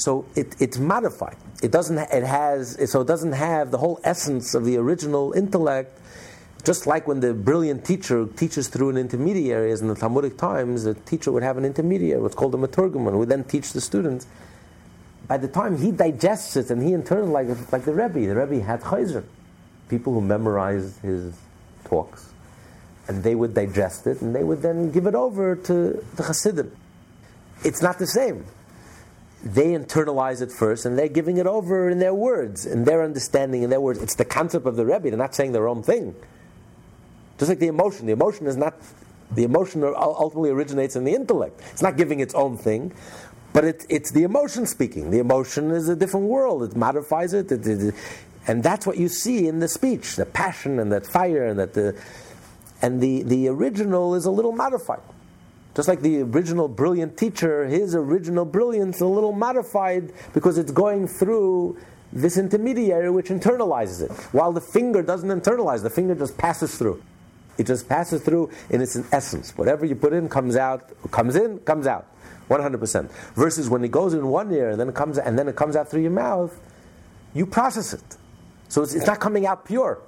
So it's modified. It doesn't have the whole essence of the original intellect. Just like when the brilliant teacher teaches through an intermediary, as in the Talmudic times, the teacher would have an intermediary, what's called a meturgaman, who would then teach the students. By the time he digests it and he internalizes it, like the Rebbe had chayzer, people who memorized his talks, and they would digest it, and they would then give it over to the Hasidim. It's not the same. They internalize it first, and they're giving it over in their words, in their understanding, in their words. It's the concept of the Rebbe. They're not saying their own thing. Just like the emotion. The emotion ultimately originates in the intellect. It's not giving its own thing, but it's the emotion speaking. The emotion is a different world. It modifies it. And that's what you see in the speech, the passion and that fire, and the original is a little modified. Just like the original brilliant teacher, his original brilliance is a little modified because it's going through this intermediary which internalizes it. While the finger doesn't internalize, the finger just passes through. It just passes through in its essence. Whatever you put in comes out, comes in, comes out, 100%. Versus when it goes in one ear and then it comes out through your mouth, you process it. So it's not coming out pure.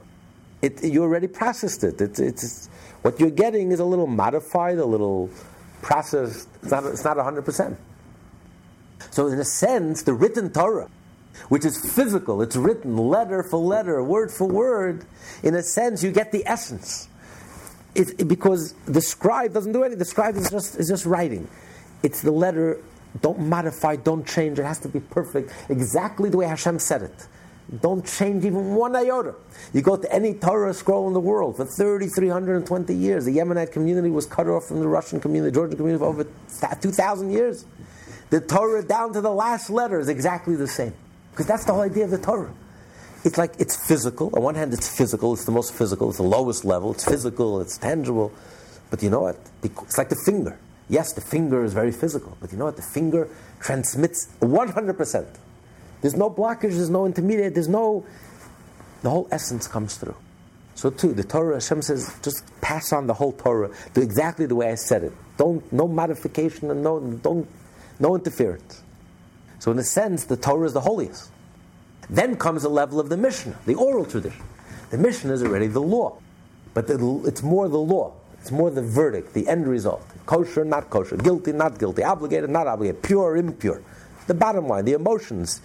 You already processed it. What you're getting is a little modified, a little processed. It's not 100%. So in a sense, the written Torah, which is physical, it's written letter for letter, word for word, in a sense you get the essence. Because the scribe doesn't do anything. The scribe is just writing. It's the letter. Don't modify, don't change. It has to be perfect, exactly the way Hashem said it. Don't change even one iota. You go to any Torah scroll in the world, for 3,320 years. The Yemenite community was cut off from the Russian community, the Georgian community for over 2,000 years. The Torah down to the last letter is exactly the same. Because that's the whole idea of the Torah. It's like it's physical. On one hand, it's physical. It's the most physical. It's the lowest level. It's physical. It's tangible. But you know what? It's like the finger. Yes, the finger is very physical. But you know what? The finger transmits 100%. There's no blockage, there's no intermediate, the whole essence comes through. So too, the Torah, Hashem says, just pass on the whole Torah, do exactly the way I said it. No modification and no interference. So in a sense, the Torah is the holiest. Then comes the level of the Mishnah, the oral tradition. The Mishnah is already the law, but it's more the law. It's more the verdict, the end result. Kosher, not kosher, guilty, not guilty, obligated, not obligated, pure, impure. The bottom line, the emotions.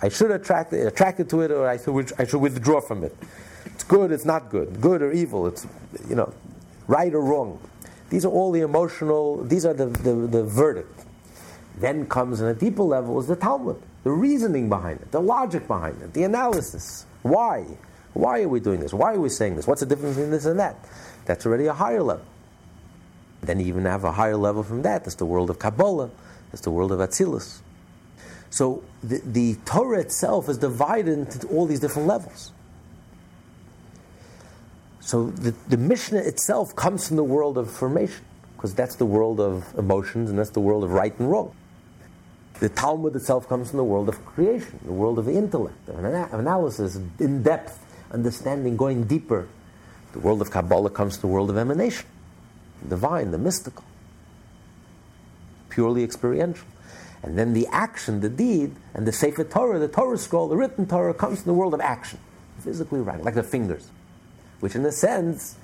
I should attracted to it, or I should withdraw from it. It's good, it's not good. Good or evil. It's right or wrong. These are all the emotional. These are the verdict. Then comes on a deeper level is the Talmud, the reasoning behind it, the logic behind it, the analysis. Why? Why are we doing this? Why are we saying this? What's the difference between this and that? That's already a higher level. Then you even have a higher level from that. That's the world of Kabbalah. That's the world of Atzilus. So the Torah itself is divided into all these different levels. So the Mishnah itself comes from the world of formation, because that's the world of emotions and that's the world of right and wrong. The Talmud itself comes from the world of creation, the world of the intellect, of analysis, in depth, understanding, going deeper. The world of Kabbalah comes from the world of emanation, divine, the mystical, purely experiential. And then the action, the deed, and the Sefer Torah, the Torah scroll, the written Torah, comes from the world of action. Physically writing, like the fingers. Which in a sense,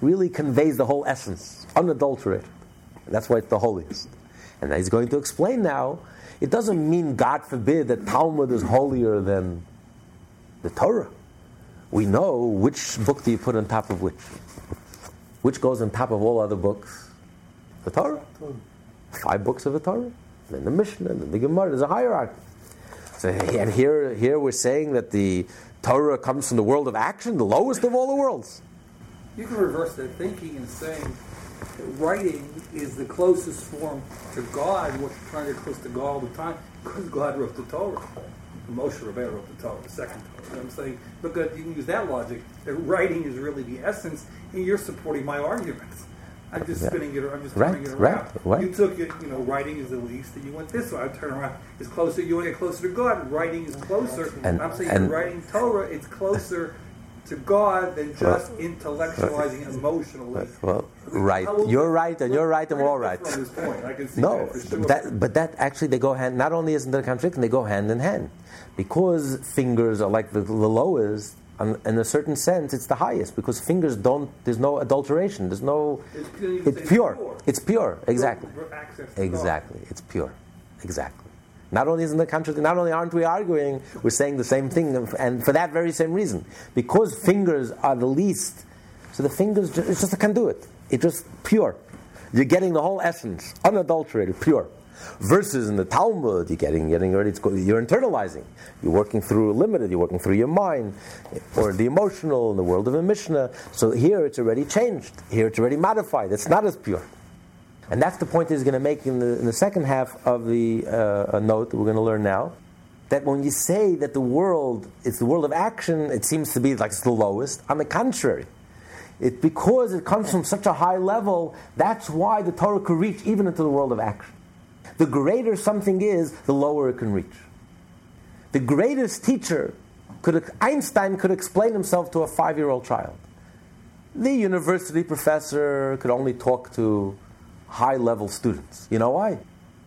really conveys the whole essence, unadulterated. And that's why it's the holiest. And he's going to explain now, it doesn't mean, God forbid, that Talmud is holier than the Torah. We know which book do you put on top of which. Which goes on top of all other books? The Torah. 5 books of the Torah. Then the Mishnah, then the Gemara. There's a hierarchy. So, and here we're saying that the Torah comes from the world of action, the lowest of all the worlds. You can reverse that thinking and saying that writing is the closest form to God. We're trying to get close to God all the time because God wrote the Torah. Moshe Rabbeinu wrote the Torah, the second Torah. I'm saying, look, you can use that logic. That writing is really the essence, and you're supporting my arguments. I'm just spinning it. I'm just turning it around. Right. You took it. Writing is the least, and you went this way. I turn around. It's closer. You want to get closer to God. Writing is closer. And I'm saying, writing Torah, it's closer to God than just intellectualizing emotionally. Well, right. You're right, and you're right, and we're all right. No, but that actually, they go hand, not only isn't there a contradiction, they go hand in hand. Because fingers are like the lowest, and in a certain sense, it's the highest, because fingers don't, there's no adulteration, there's no, it's pure. It's pure, exactly. Exactly, it's pure, exactly. Not only isn't the contradiction, not only aren't we arguing, we're saying the same thing, and for that very same reason. Because fingers are the least, so the fingers, it's just a conduit. It's just pure. You're getting the whole essence, unadulterated, pure. Versus in the Talmud, you're getting already, you're internalizing. You're working through limited, you're working through your mind, or the emotional, in the world of a Mishnah. So here it's already changed. Here it's already modified. It's not as pure. And that's the point he's going to make in the second half of the note that we're going to learn now. That when you say that the world, it's the world of action, it seems to be like it's the lowest. On the contrary, because it comes from such a high level, that's why the Torah could reach even into the world of action. The greater something is, the lower it can reach. The greatest teacher, Einstein could explain himself to a 5-year-old child. The university professor could only talk to high-level students. You know why?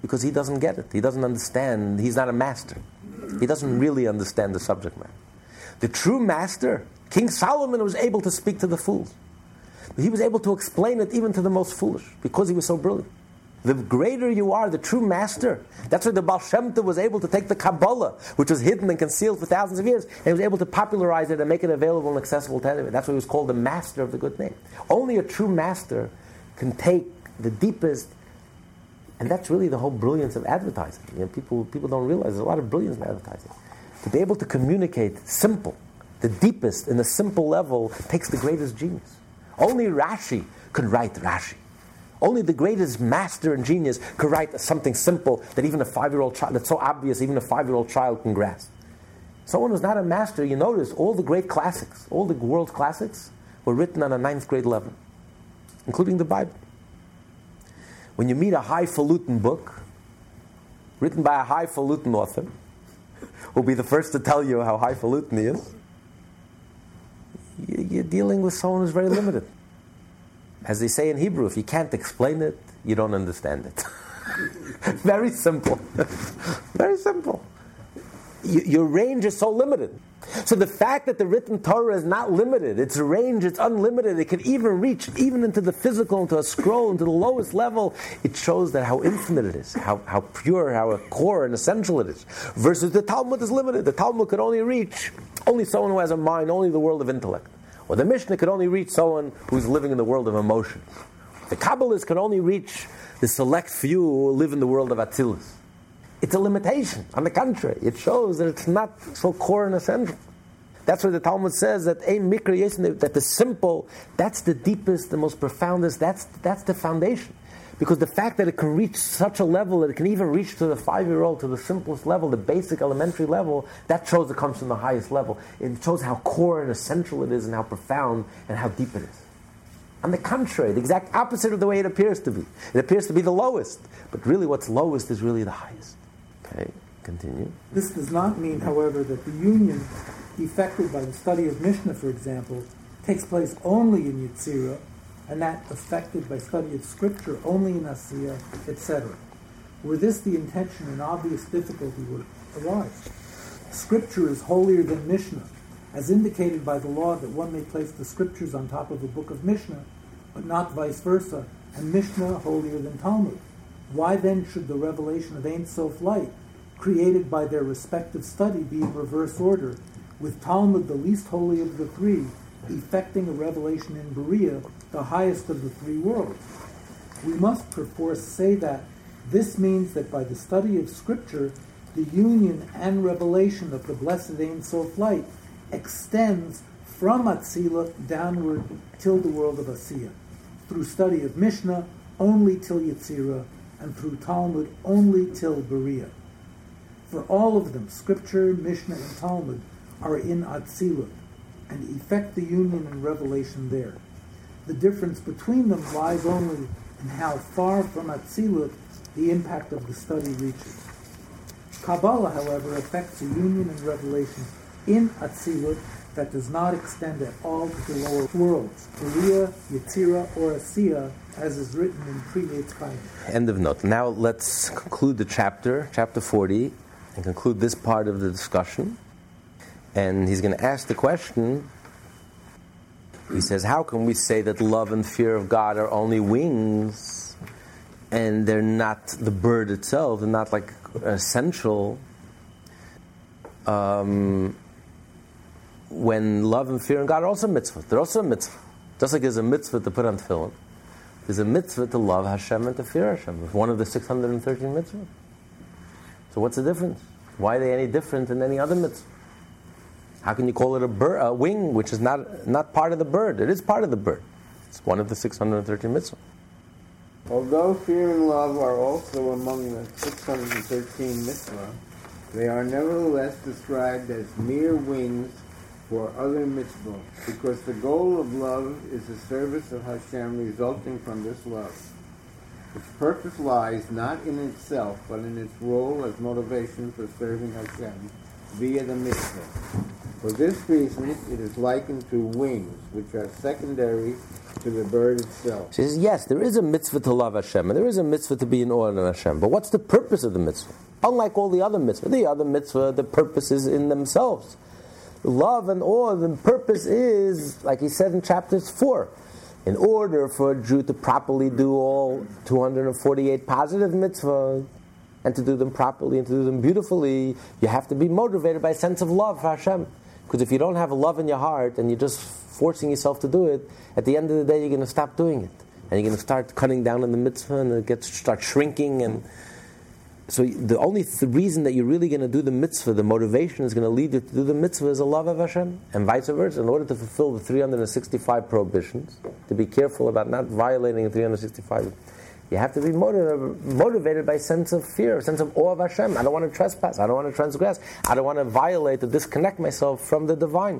Because he doesn't get it. He doesn't understand. He's not a master. He doesn't really understand the subject matter. The true master, King Solomon, was able to speak to the fools. He was able to explain it even to the most foolish because he was so brilliant. The greater you are, the true master. That's why the Baal Shem Tov was able to take the Kabbalah, which was hidden and concealed for thousands of years, and he was able to popularize it and make it available and accessible to everyone. That's why he was called the master of the good name. Only a true master can take the deepest, and that's really the whole brilliance of advertising. You know, people don't realize there's a lot of brilliance in advertising. To be able to communicate simple, the deepest in a simple level takes the greatest genius. Only Rashi could write Rashi. Only the greatest master and genius could write something simple that even a 5-year-old child, that's so obvious, even a 5-year-old child can grasp. Someone who's not a master, you notice all the great classics, all the world classics were written on a 9th grade level, including the Bible. When you meet a highfalutin book, written by a highfalutin author, who'll be the first to tell you how highfalutin he is, you're dealing with someone who's very limited. As they say in Hebrew, if you can't explain it, you don't understand it. Very simple. Very simple. Your range is so limited. So the fact that the written Torah is not limited, its range, it's unlimited, it can even reach even into the physical, into a scroll, into the lowest level, it shows that how infinite it is, how pure, how core and essential it is. Versus the Talmud is limited. The Talmud could only reach only someone who has a mind, only the world of intellect. Or the Mishnah could only reach someone who's living in the world of emotion. The Kabbalists could only reach the select few who live in the world of Atzilus. It's a limitation. On the contrary, it shows that it's not so core and essential. That's why the Talmud says that the simple, that's the deepest, the most profoundest, that's the foundation. Because the fact that it can reach such a level, that it can even reach to the 5-year-old, to the simplest level, the basic elementary level, that shows it comes from the highest level. It shows how core and essential it is and how profound and how deep it is. On the contrary, the exact opposite of the way it appears to be. It appears to be the lowest. But really what's lowest is really the highest. Okay, continue. This does not mean, however, that the union effected by the study of Mishnah, for example, takes place only in Yetzirah, and that affected by study of Scripture only in Asiyah, etc. Were this the intention, an obvious difficulty would arise. Scripture is holier than Mishnah, as indicated by the law that one may place the Scriptures on top of a book of Mishnah, but not vice versa, and Mishnah holier than Talmud. Why then should the revelation of Ein Sof light, created by their respective study, be in reverse order, with Talmud the least holy of the three, effecting a revelation in Beriah, the highest of the three worlds? We must perforce say that this means that by the study of Scripture, the union and revelation of the blessed Ein Sof light extends from Atzilus downward till the world of Asiyah, through study of Mishnah only till Yetzirah, and through Talmud only till Beriah. For all of them, Scripture, Mishnah, and Talmud are in Atzilut, and effect the union and revelation there. The difference between them lies only in how far from Atzilut the impact of the study reaches. Kabbalah, however, affects the union and revelation in Atzilut that does not extend at all to the lower worlds, Beriah, Yetzirah, or Asiyah, as is written in previous time. End of note. Now let's conclude the chapter, chapter 40, and conclude this part of the discussion. And he's going to ask the question. He says, how can we say that love and fear of God are only wings and they're not the bird itself, they're not like essential, when love and fear in God are also mitzvot. They're also a mitzvah. Just like there's a mitzvah to put on tefillin, there's a mitzvah to love Hashem and to fear Hashem. It's one of the 613 mitzvahs. So what's the difference? Why are they any different than any other mitzvah? How can you call it a wing, which is not part of the bird? It is part of the bird. It's one of the 613 mitzvahs. Although fear and love are also among the 613 mitzvahs, they are nevertheless described as mere wings for other mitzvahs, because the goal of love is the service of Hashem resulting from this love. Its purpose lies not in itself, but in its role as motivation for serving Hashem via the mitzvah. For this reason, it is likened to wings, which are secondary to the bird itself. She says, yes, there is a mitzvah to love Hashem, and there is a mitzvah to be in awe of Hashem. But what's the purpose of the mitzvah? Unlike all the other mitzvah, the purpose is in themselves. Love and awe, the purpose is, like he said in chapters 4, in order for a Jew to properly do all 248 positive mitzvahs, and to do them properly and to do them beautifully, you have to be motivated by a sense of love for Hashem. Because if you don't have love in your heart and you're just forcing yourself to do it, at the end of the day you're going to stop doing it. And you're going to start cutting down on the mitzvah and it starts shrinking. And so the only reason that you're really going to do the mitzvah, the motivation is going to lead you to do the mitzvah, is a love of Hashem. And vice versa, in order to fulfill the 365 prohibitions, to be careful about not violating the 365, you have to be motivated by a sense of fear, a sense of awe of Hashem. I don't want to trespass. I don't want to transgress. I don't want to violate or disconnect myself from the divine.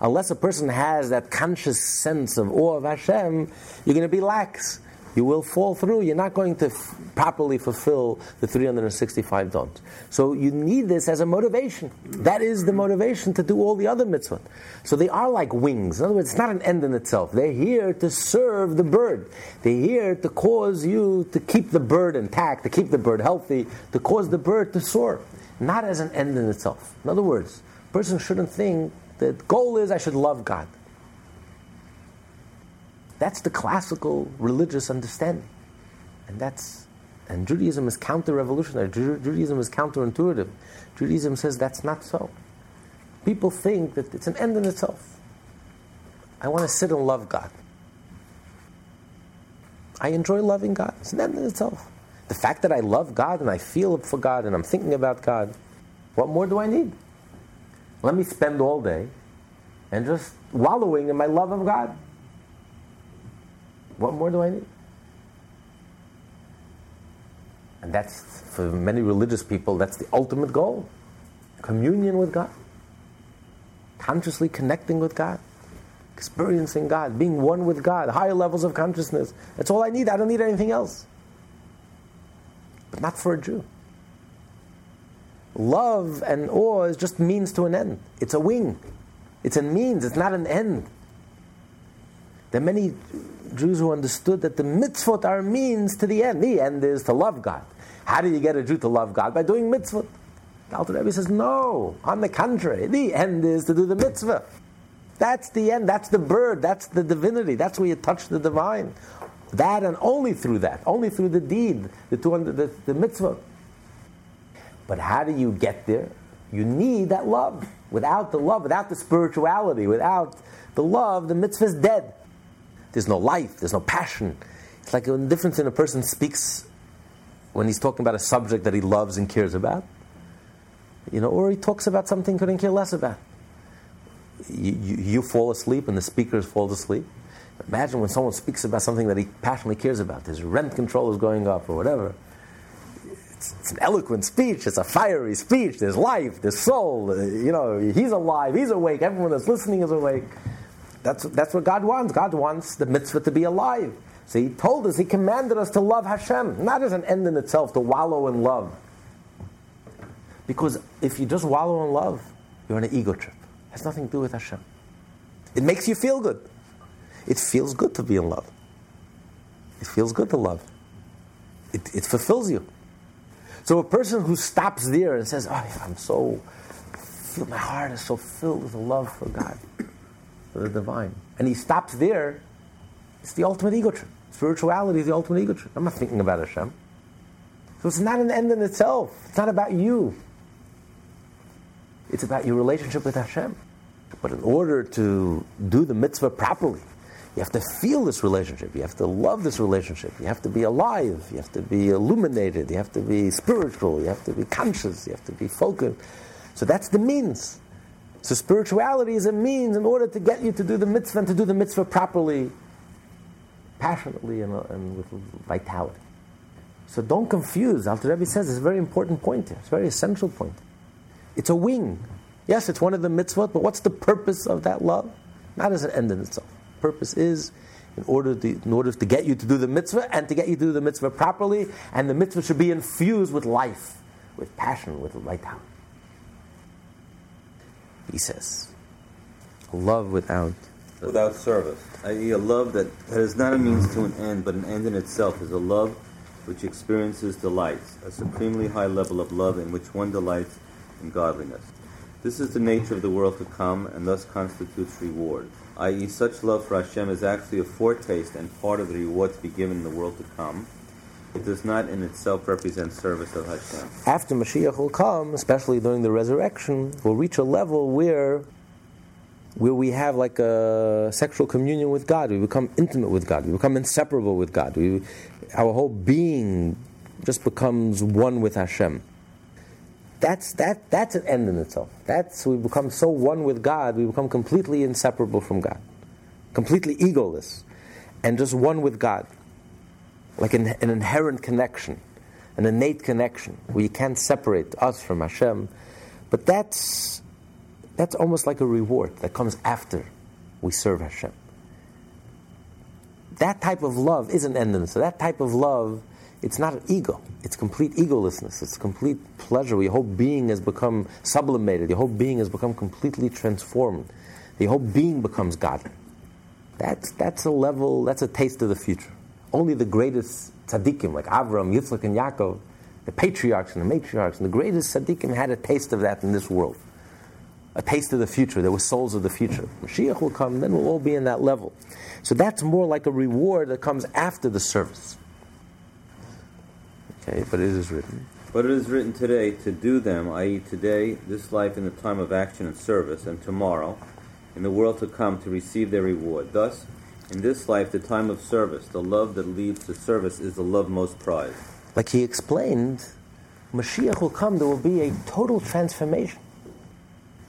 Unless a person has that conscious sense of awe of Hashem, you're going to be lax. You will fall through. You're not going to properly fulfill the 365 don'ts. So you need this as a motivation. That is the motivation to do all the other mitzvot. So they are like wings. In other words, it's not an end in itself. They're here to serve the bird. They're here to cause you to keep the bird intact, to keep the bird healthy, to cause the bird to soar. Not as an end in itself. In other words, a person shouldn't think the goal is I should love God. That's the classical religious understanding. And Judaism is counter-revolutionary. Judaism is counterintuitive. Judaism says that's not so. People think that it's an end in itself. I want to sit and love God. I enjoy loving God. It's an end in itself. The fact that I love God and I feel for God and I'm thinking about God, what more do I need? Let me spend all day and just wallowing in my love of God. What more do I need? And that's, for many religious people, that's the ultimate goal. Communion with God. Consciously connecting with God. Experiencing God. Being one with God. Higher levels of consciousness. That's all I need. I don't need anything else. But not for a Jew. Love and awe is just means to an end. It's a wing. It's a means. It's not an end. There are many Jews who understood that the mitzvot are means to the end. The end is to love God. How do you get a Jew to love God? By doing mitzvot. The Alter Rebbe says, no, on the contrary, the end is to do the mitzvah. That's the end, that's the bird, that's the divinity, that's where you touch the divine. That and only through that, only through the deed, the mitzvah. But how do you get there? You need that love. Without the love, without the spirituality, without the love, the mitzvah is dead. There's no life, there's no passion. It's like the difference in a person speaks when he's talking about a subject that he loves and cares about, or he talks about something he couldn't care less about. You fall asleep and the speakers fall asleep. Imagine when someone speaks about something that he passionately cares about. His rent control is going up or whatever. It's an eloquent speech, it's a fiery speech, there's life, there's soul, he's alive, he's awake, everyone that's listening is awake. That's what God wants. God wants the mitzvah to be alive. So He told us, He commanded us to love Hashem, not as an end in itself, to wallow in love. Because if you just wallow in love, you're on an ego trip. It has nothing to do with Hashem. It makes you feel good. It feels good to be in love. It feels good to love. It fulfills you. So a person who stops there and says, "Oh, I'm so, my heart is so filled with love for God, for the divine," and he stops there, it's the ultimate ego trip. Spirituality is the ultimate ego trip. I'm not thinking about Hashem. So it's not an end in itself. It's not about you. It's about your relationship with Hashem. But in order to do the mitzvah properly, you have to feel this relationship. You have to love this relationship. You have to be alive. You have to be illuminated. You have to be spiritual. You have to be conscious. You have to be focused. So that's the means. So spirituality is a means in order to get you to do the mitzvah and to do the mitzvah properly, passionately, and with vitality. So don't confuse. Alter Rebbe says it's a very important point here. It's a very essential point. It's a wing. Yes, it's one of the mitzvot, but what's the purpose of that love? Not as an end in itself. Purpose is in order to get you to do the mitzvah and to get you to do the mitzvah properly, and the mitzvah should be infused with life, with passion, with vitality. He says, love without service, i.e. a love that is not a means to an end, but an end in itself is a love which experiences delights, a supremely high level of love in which one delights in godliness. This is the nature of the world to come, and thus constitutes reward, i.e. such love for Hashem is actually a foretaste and part of the reward to be given in the world to come. It does not in itself represent service of Hashem. After Mashiach will come, especially during the resurrection, we'll reach a level where we have like a sexual communion with God. We become intimate with God. We become inseparable with God. Our whole being just becomes one with Hashem. That's an end in itself. We become so one with God, we become completely inseparable from God, completely egoless, and just one with God. Like an inherent connection, an innate connection, where you can't separate us from Hashem. But that's almost like a reward that comes after we serve Hashem. That type of love is an end in itself. That type of love, it's not an ego. It's complete egolessness. It's complete pleasure. Your whole being has become sublimated. Your whole being has become completely transformed. Your whole being becomes God. That's a level, that's a taste of the future. Only the greatest tzaddikim, like Avram, Yitzchak, and Yaakov, the patriarchs and the matriarchs, and the greatest tzaddikim had a taste of that in this world. A taste of the future. There were souls of the future. Mashiach will come, then we'll all be in that level. So that's more like a reward that comes after the service. Okay, but it is written. But it is written today to do them, i.e. today, this life in the time of action and service, and tomorrow, in the world to come, to receive their reward. Thus, in this life, the time of service, the love that leads to service, is the love most prized. Like he explained, Mashiach will come, there will be a total transformation.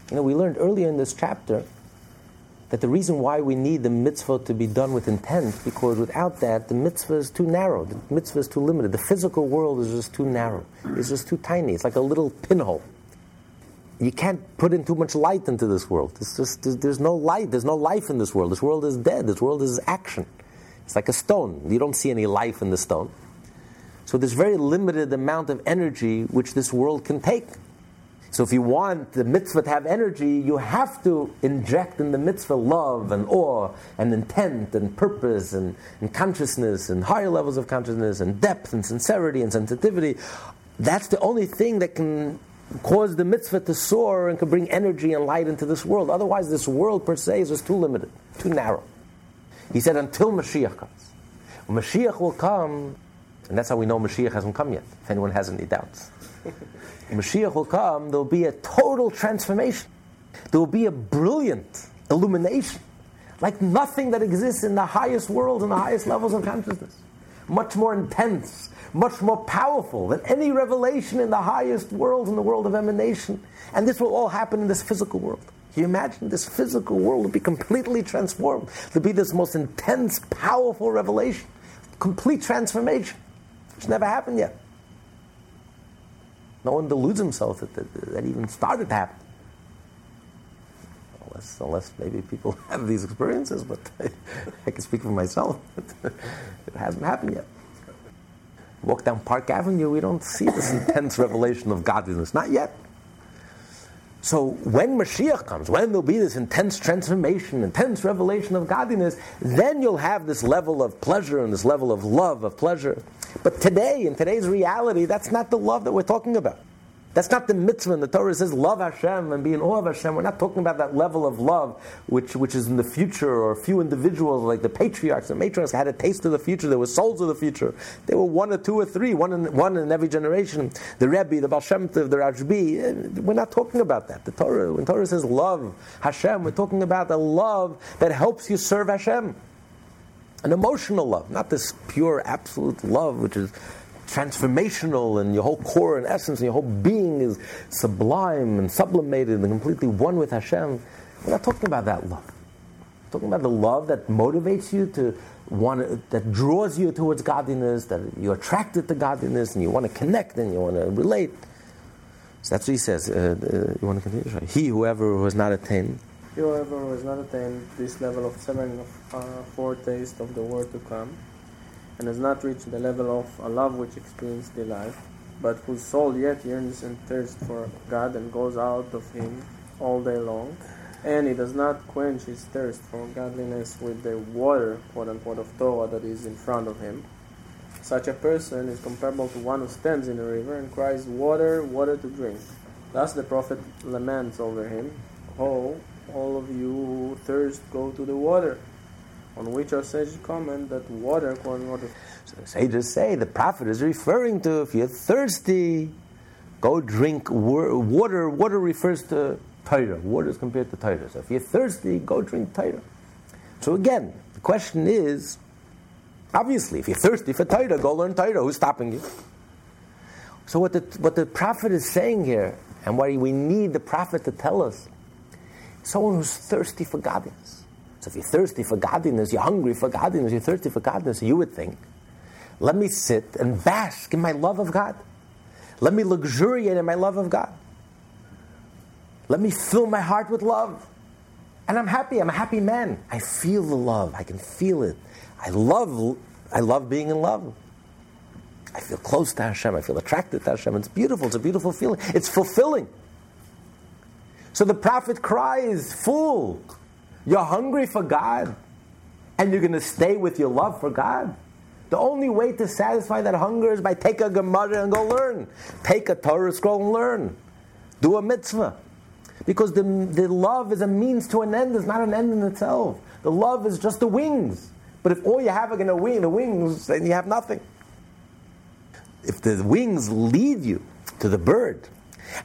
We learned earlier in this chapter that the reason why we need the mitzvah to be done with intent, because without that, the mitzvah is too narrow, the mitzvah is too limited. The physical world is just too narrow. It's just too tiny. It's like a little pinhole. You can't put in too much light into this world. It's just, there's no light. There's no life in this world. This world is dead. This world is action. It's like a stone. You don't see any life in the stone. So there's very limited amount of energy which this world can take. So if you want the mitzvah to have energy, you have to inject in the mitzvah love and awe and intent and purpose and consciousness and higher levels of consciousness and depth and sincerity and sensitivity. That's the only thing that can cause the mitzvah to soar and can bring energy and light into this world. Otherwise, this world per se is just too limited, too narrow. He said, until Mashiach comes. Mashiach will come, and that's how we know Mashiach hasn't come yet, if anyone has any doubts. Mashiach will come, there will be a total transformation. There will be a brilliant illumination, like nothing that exists in the highest world and the highest levels of consciousness. Much more intense, much more powerful than any revelation in the highest worlds, in the world of emanation. And this will all happen in this physical world. Can you imagine? This physical world will be completely transformed. There will be this most intense, powerful revelation, complete transformation. It's never happened yet. No one deludes himself that even started to happen. Unless maybe people have these experiences, but I can speak for myself. It hasn't happened yet. Walk down Park Avenue, we don't see this intense revelation of godliness. Not yet. So when Mashiach comes, when there'll be this intense transformation, intense revelation of godliness, then you'll have this level of pleasure and this level of love of pleasure. But today, in today's reality, that's not the love that we're talking about. That's not the mitzvah. And the Torah says, love Hashem and be in awe of Hashem. We're not talking about that level of love which is in the future, or a few individuals like the patriarchs and matriarchs had a taste of the future. They were souls of the future. They were one or two or three, one in every generation. The Rebbe, the Baal Shem Tov, the Rashbi. We're not talking about that. The Torah, when Torah says love Hashem, we're talking about a love that helps you serve Hashem. An emotional love, not this pure, absolute love which is transformational, and your whole core and essence and your whole being is sublime and sublimated and completely one with Hashem. We're not talking about that love. We're talking about the love that motivates you to want, that draws you towards godliness, that you're attracted to godliness and you want to connect and you want to relate. So that's what he says. You want to continue? Whoever who has not attained this level of savoring of foretaste of the world to come, and has not reached the level of a love which experiences the life, but whose soul yet yearns and thirsts for God and goes out of him all day long, and he does not quench his thirst for godliness with the water, quote-unquote, of Torah that is in front of him. Such a person is comparable to one who stands in a river and cries, "Water, water to drink." Thus the prophet laments over him, "Oh, all of you who thirst, go to the water." On which our sages comment that water, quote-unquote. So the sages say the prophet is referring to, if you're thirsty, go drink water. Water refers to Torah. Water is compared to Torah. So if you're thirsty, go drink Torah. So again, the question is, obviously, if you're thirsty for Torah, go learn Torah. Who's stopping you? So what the prophet is saying here, and what we need the prophet to tell us, someone who's thirsty for godliness. So if you're thirsty for godliness, you're hungry for godliness, you're thirsty for godliness, you would think, let me sit and bask in my love of God. Let me luxuriate in my love of God. Let me fill my heart with love. And I'm happy. I'm a happy man. I feel the love. I can feel it. I love being in love. I feel close to Hashem. I feel attracted to Hashem. It's beautiful. It's a beautiful feeling. It's fulfilling. So the prophet cries, "Fool! You're hungry for God, and you're going to stay with your love for God." The only way to satisfy that hunger is by take a Gemara and go learn. Take a Torah scroll and learn. Do a mitzvah. Because the love is a means to an end. It's not an end in itself. The love is just the wings. But if all you have are going to wing the wings, then you have nothing. If the wings lead you to the bird,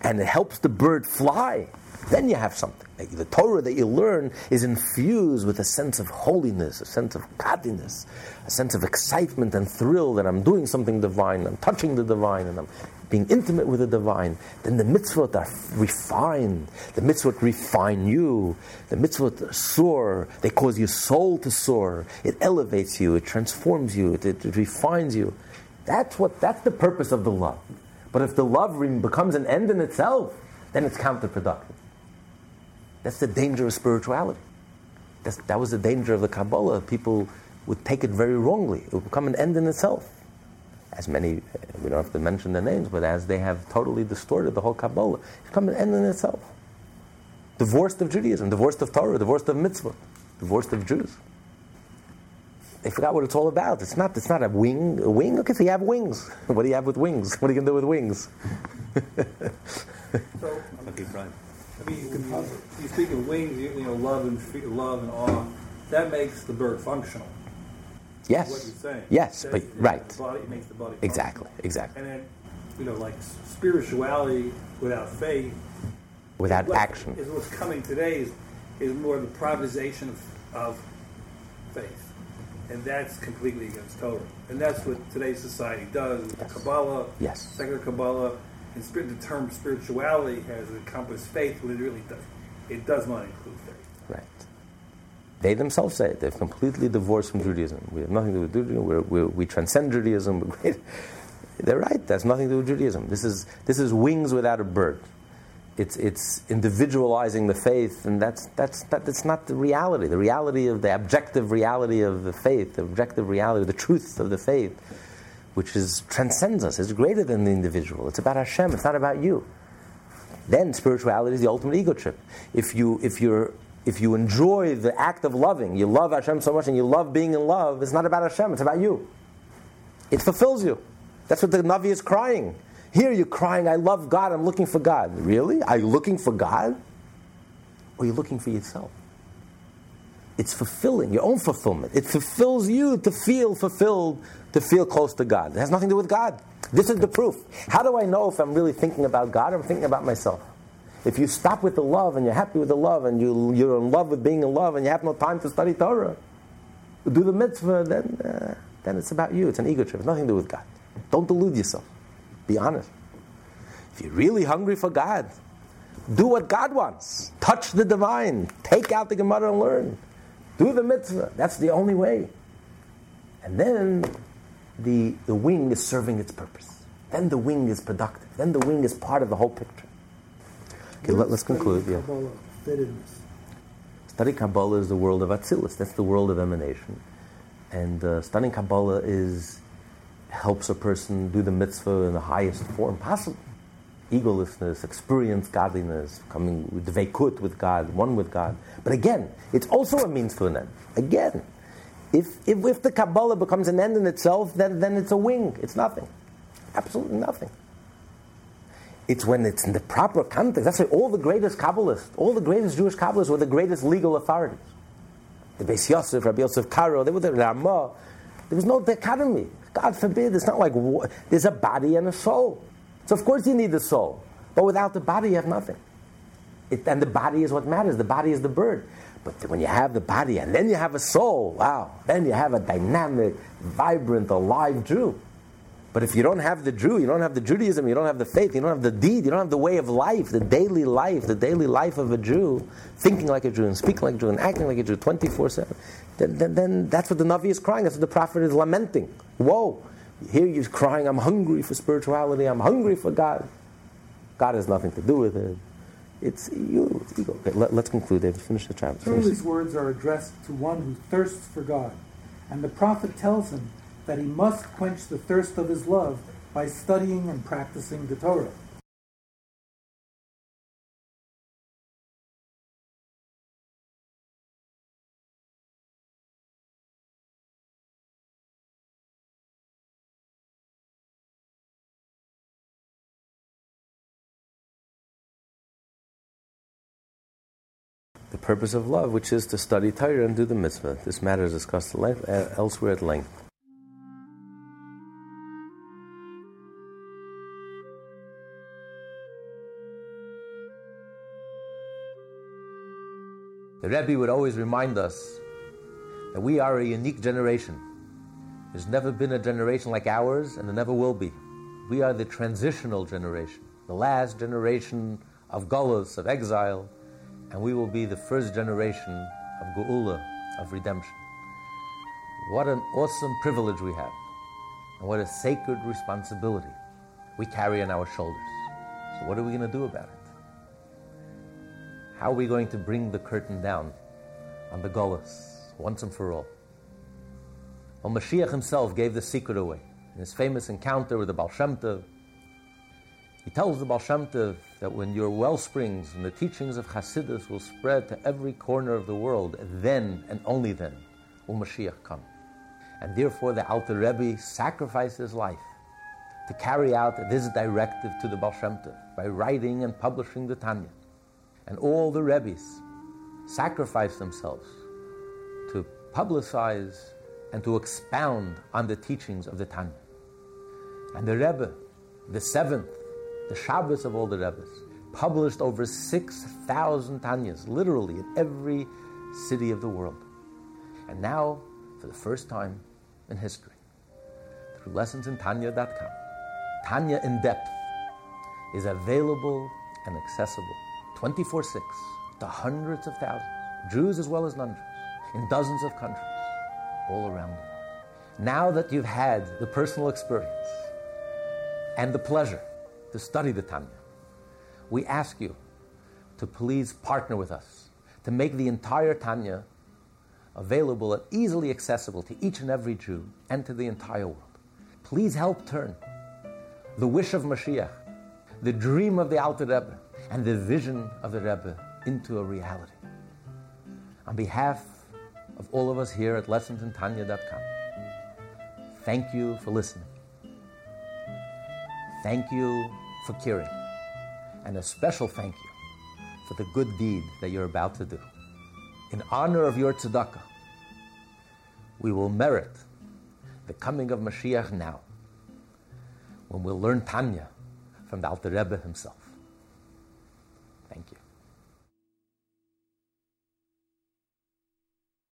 and it helps the bird fly, then you have something. The Torah that you learn is infused with a sense of holiness, a sense of godliness, a sense of excitement and thrill that I'm doing something divine, I'm touching the divine, and I'm being intimate with the divine. Then the mitzvot are refined. The mitzvot refine you. The mitzvot soar. They cause your soul to soar. It elevates you. It transforms you. It refines you. That's the purpose of the love. But if the love becomes an end in itself, then it's counterproductive. That's the danger of spirituality. That was the danger of the Kabbalah. People would take it very wrongly. It would become an end in itself. As many, we don't have to mention their names, but as they have totally distorted the whole Kabbalah, it's become an end in itself. Divorced of Judaism, divorced of Torah, divorced of mitzvah, divorced of Jews. They forgot what it's all about. It's not a wing. A wing? Okay, so you have wings. What do you have with wings? What are you going to do with wings? Okay, Brian. I mean, you speak of wings, you know, love and awe. That makes the bird functional. Yes. What you're saying. Yes, but right. It makes the body functional. Exactly. And then, you know, like spirituality without faith, without action, is what's coming today. Is more of the privatization of faith, and that's completely against Torah. And that's what today's society does with the Kabbalah, secular Kabbalah. The term spirituality has encompassed faith, but it really does. It does not include faith. Right. They themselves say it. They've completely divorced from Judaism. We have nothing to do with Judaism. We transcend Judaism. They're right. That's nothing to do with Judaism. This is wings without a bird. It's individualizing the faith, and that's not the reality. The reality of the objective reality of the faith, the objective reality, the truth of the faith, which transcends us. It's greater than the individual. It's about Hashem. It's not about you. then spirituality is the ultimate ego trip. If you enjoy the act of loving, you love Hashem so much and you love being in love, it's not about Hashem, it's about you. It fulfills you. That's what the Navi is crying. Here you're crying, I love God, I'm looking for God. Really? Are you looking for God? Or are you looking for yourself? It's fulfilling, your own fulfillment. It fulfills you to feel fulfilled, to feel close to God. It has nothing to do with God. This is the proof. How do I know if I'm really thinking about God or I'm thinking about myself? If you stop with the love and you're happy with the love and you're in love with being in love and you have no time to study Torah, do the mitzvah, then it's about you. It's an ego trip. It's nothing to do with God. Don't delude yourself. Be honest. If you're really hungry for God, do what God wants. Touch the divine. Take out the Gemara and learn. Do the mitzvah. That's the only way. And then the wing is serving its purpose. Then the wing is productive. Then the wing is part of the whole picture. Okay, let's conclude. Kabbalah, yeah. Studying Kabbalah is the world of Atzilus. That's the world of emanation. And studying Kabbalah helps a person do the mitzvah in the highest form possible. Egolessness, experience godliness, coming with dveikut with God, one with God. But again, it's also a means to an end. Again, if the Kabbalah becomes an end in itself, then it's a wing. It's nothing. Absolutely nothing. It's when it's in the proper context. That's why all the greatest Kabbalists, all the greatest Jewish Kabbalists were the greatest legal authorities. The Beis Yosef, Rabbi Yosef Karo, they were the Ramah. There was no dichotomy. God forbid, it's not like war. There's a body and a soul. So of course you need the soul. But without the body you have nothing. And the body is what matters. The body is the bird. But when you have the body and then you have a soul, wow, then you have a dynamic, vibrant, alive Jew. But if you don't have the Jew, you don't have the Judaism, you don't have the faith, you don't have the deed, you don't have the way of life, the daily life of a Jew, thinking like a Jew and speaking like a Jew and acting like a Jew 24/7, then that's what the Navi is crying, that's what the prophet is lamenting. Whoa, here you're crying, I'm hungry for spirituality, I'm hungry for God. God has nothing to do with it. It's you, it's ego. Okay, let's conclude, David, finish the chapter. All these words are addressed to one who thirsts for God, and the prophet tells him that he must quench the thirst of his love by studying and practicing the Torah. The purpose of love, which is to study Torah and do the mitzvah. This matter is discussed elsewhere at length. The Rebbe would always remind us that we are a unique generation. There's never been a generation like ours, and there never will be. We are the transitional generation, the last generation of galus, of exile, and we will be the first generation of geula, of redemption. What an awesome privilege we have, and what a sacred responsibility we carry on our shoulders. So what are we going to do about it? How are we going to bring the curtain down on the Golas once and for all? Well, Mashiach himself gave the secret away in his famous encounter with the Baal Shem Tov. He tells the Baal Shem Tov that when your wellsprings and the teachings of Hasidus will spread to every corner of the world, then and only then will Mashiach come. And therefore the Alter Rebbe sacrificed his life to carry out this directive to the Baal Shem Tov by writing and publishing the Tanya. And all the Rebbes sacrificed themselves to publicize and to expound on the teachings of the Tanya. And the Rebbe, the seventh, the Shabbos of all the Rebbes, published over 6,000 Tanyas, literally in every city of the world. And now, for the first time in history, through LessonsInTanya.com, Tanya in Depth is available and accessible 24/6 to hundreds of thousands, Jews as well as non-Jews, in dozens of countries all around the world. Now that you've had the personal experience and the pleasure to study the Tanya, we ask you to please partner with us to make the entire Tanya available and easily accessible to each and every Jew and to the entire world. Please help turn the wish of Mashiach, the dream of the Alter Rebbe, and the vision of the Rebbe into a reality. On behalf of all of us here at LessonsInTanya.com, thank you for listening. Thank you for caring. And a special thank you for the good deed that you're about to do. In honor of your tzedakah, we will merit the coming of Mashiach now, when we'll learn Tanya from the Alter Rebbe himself.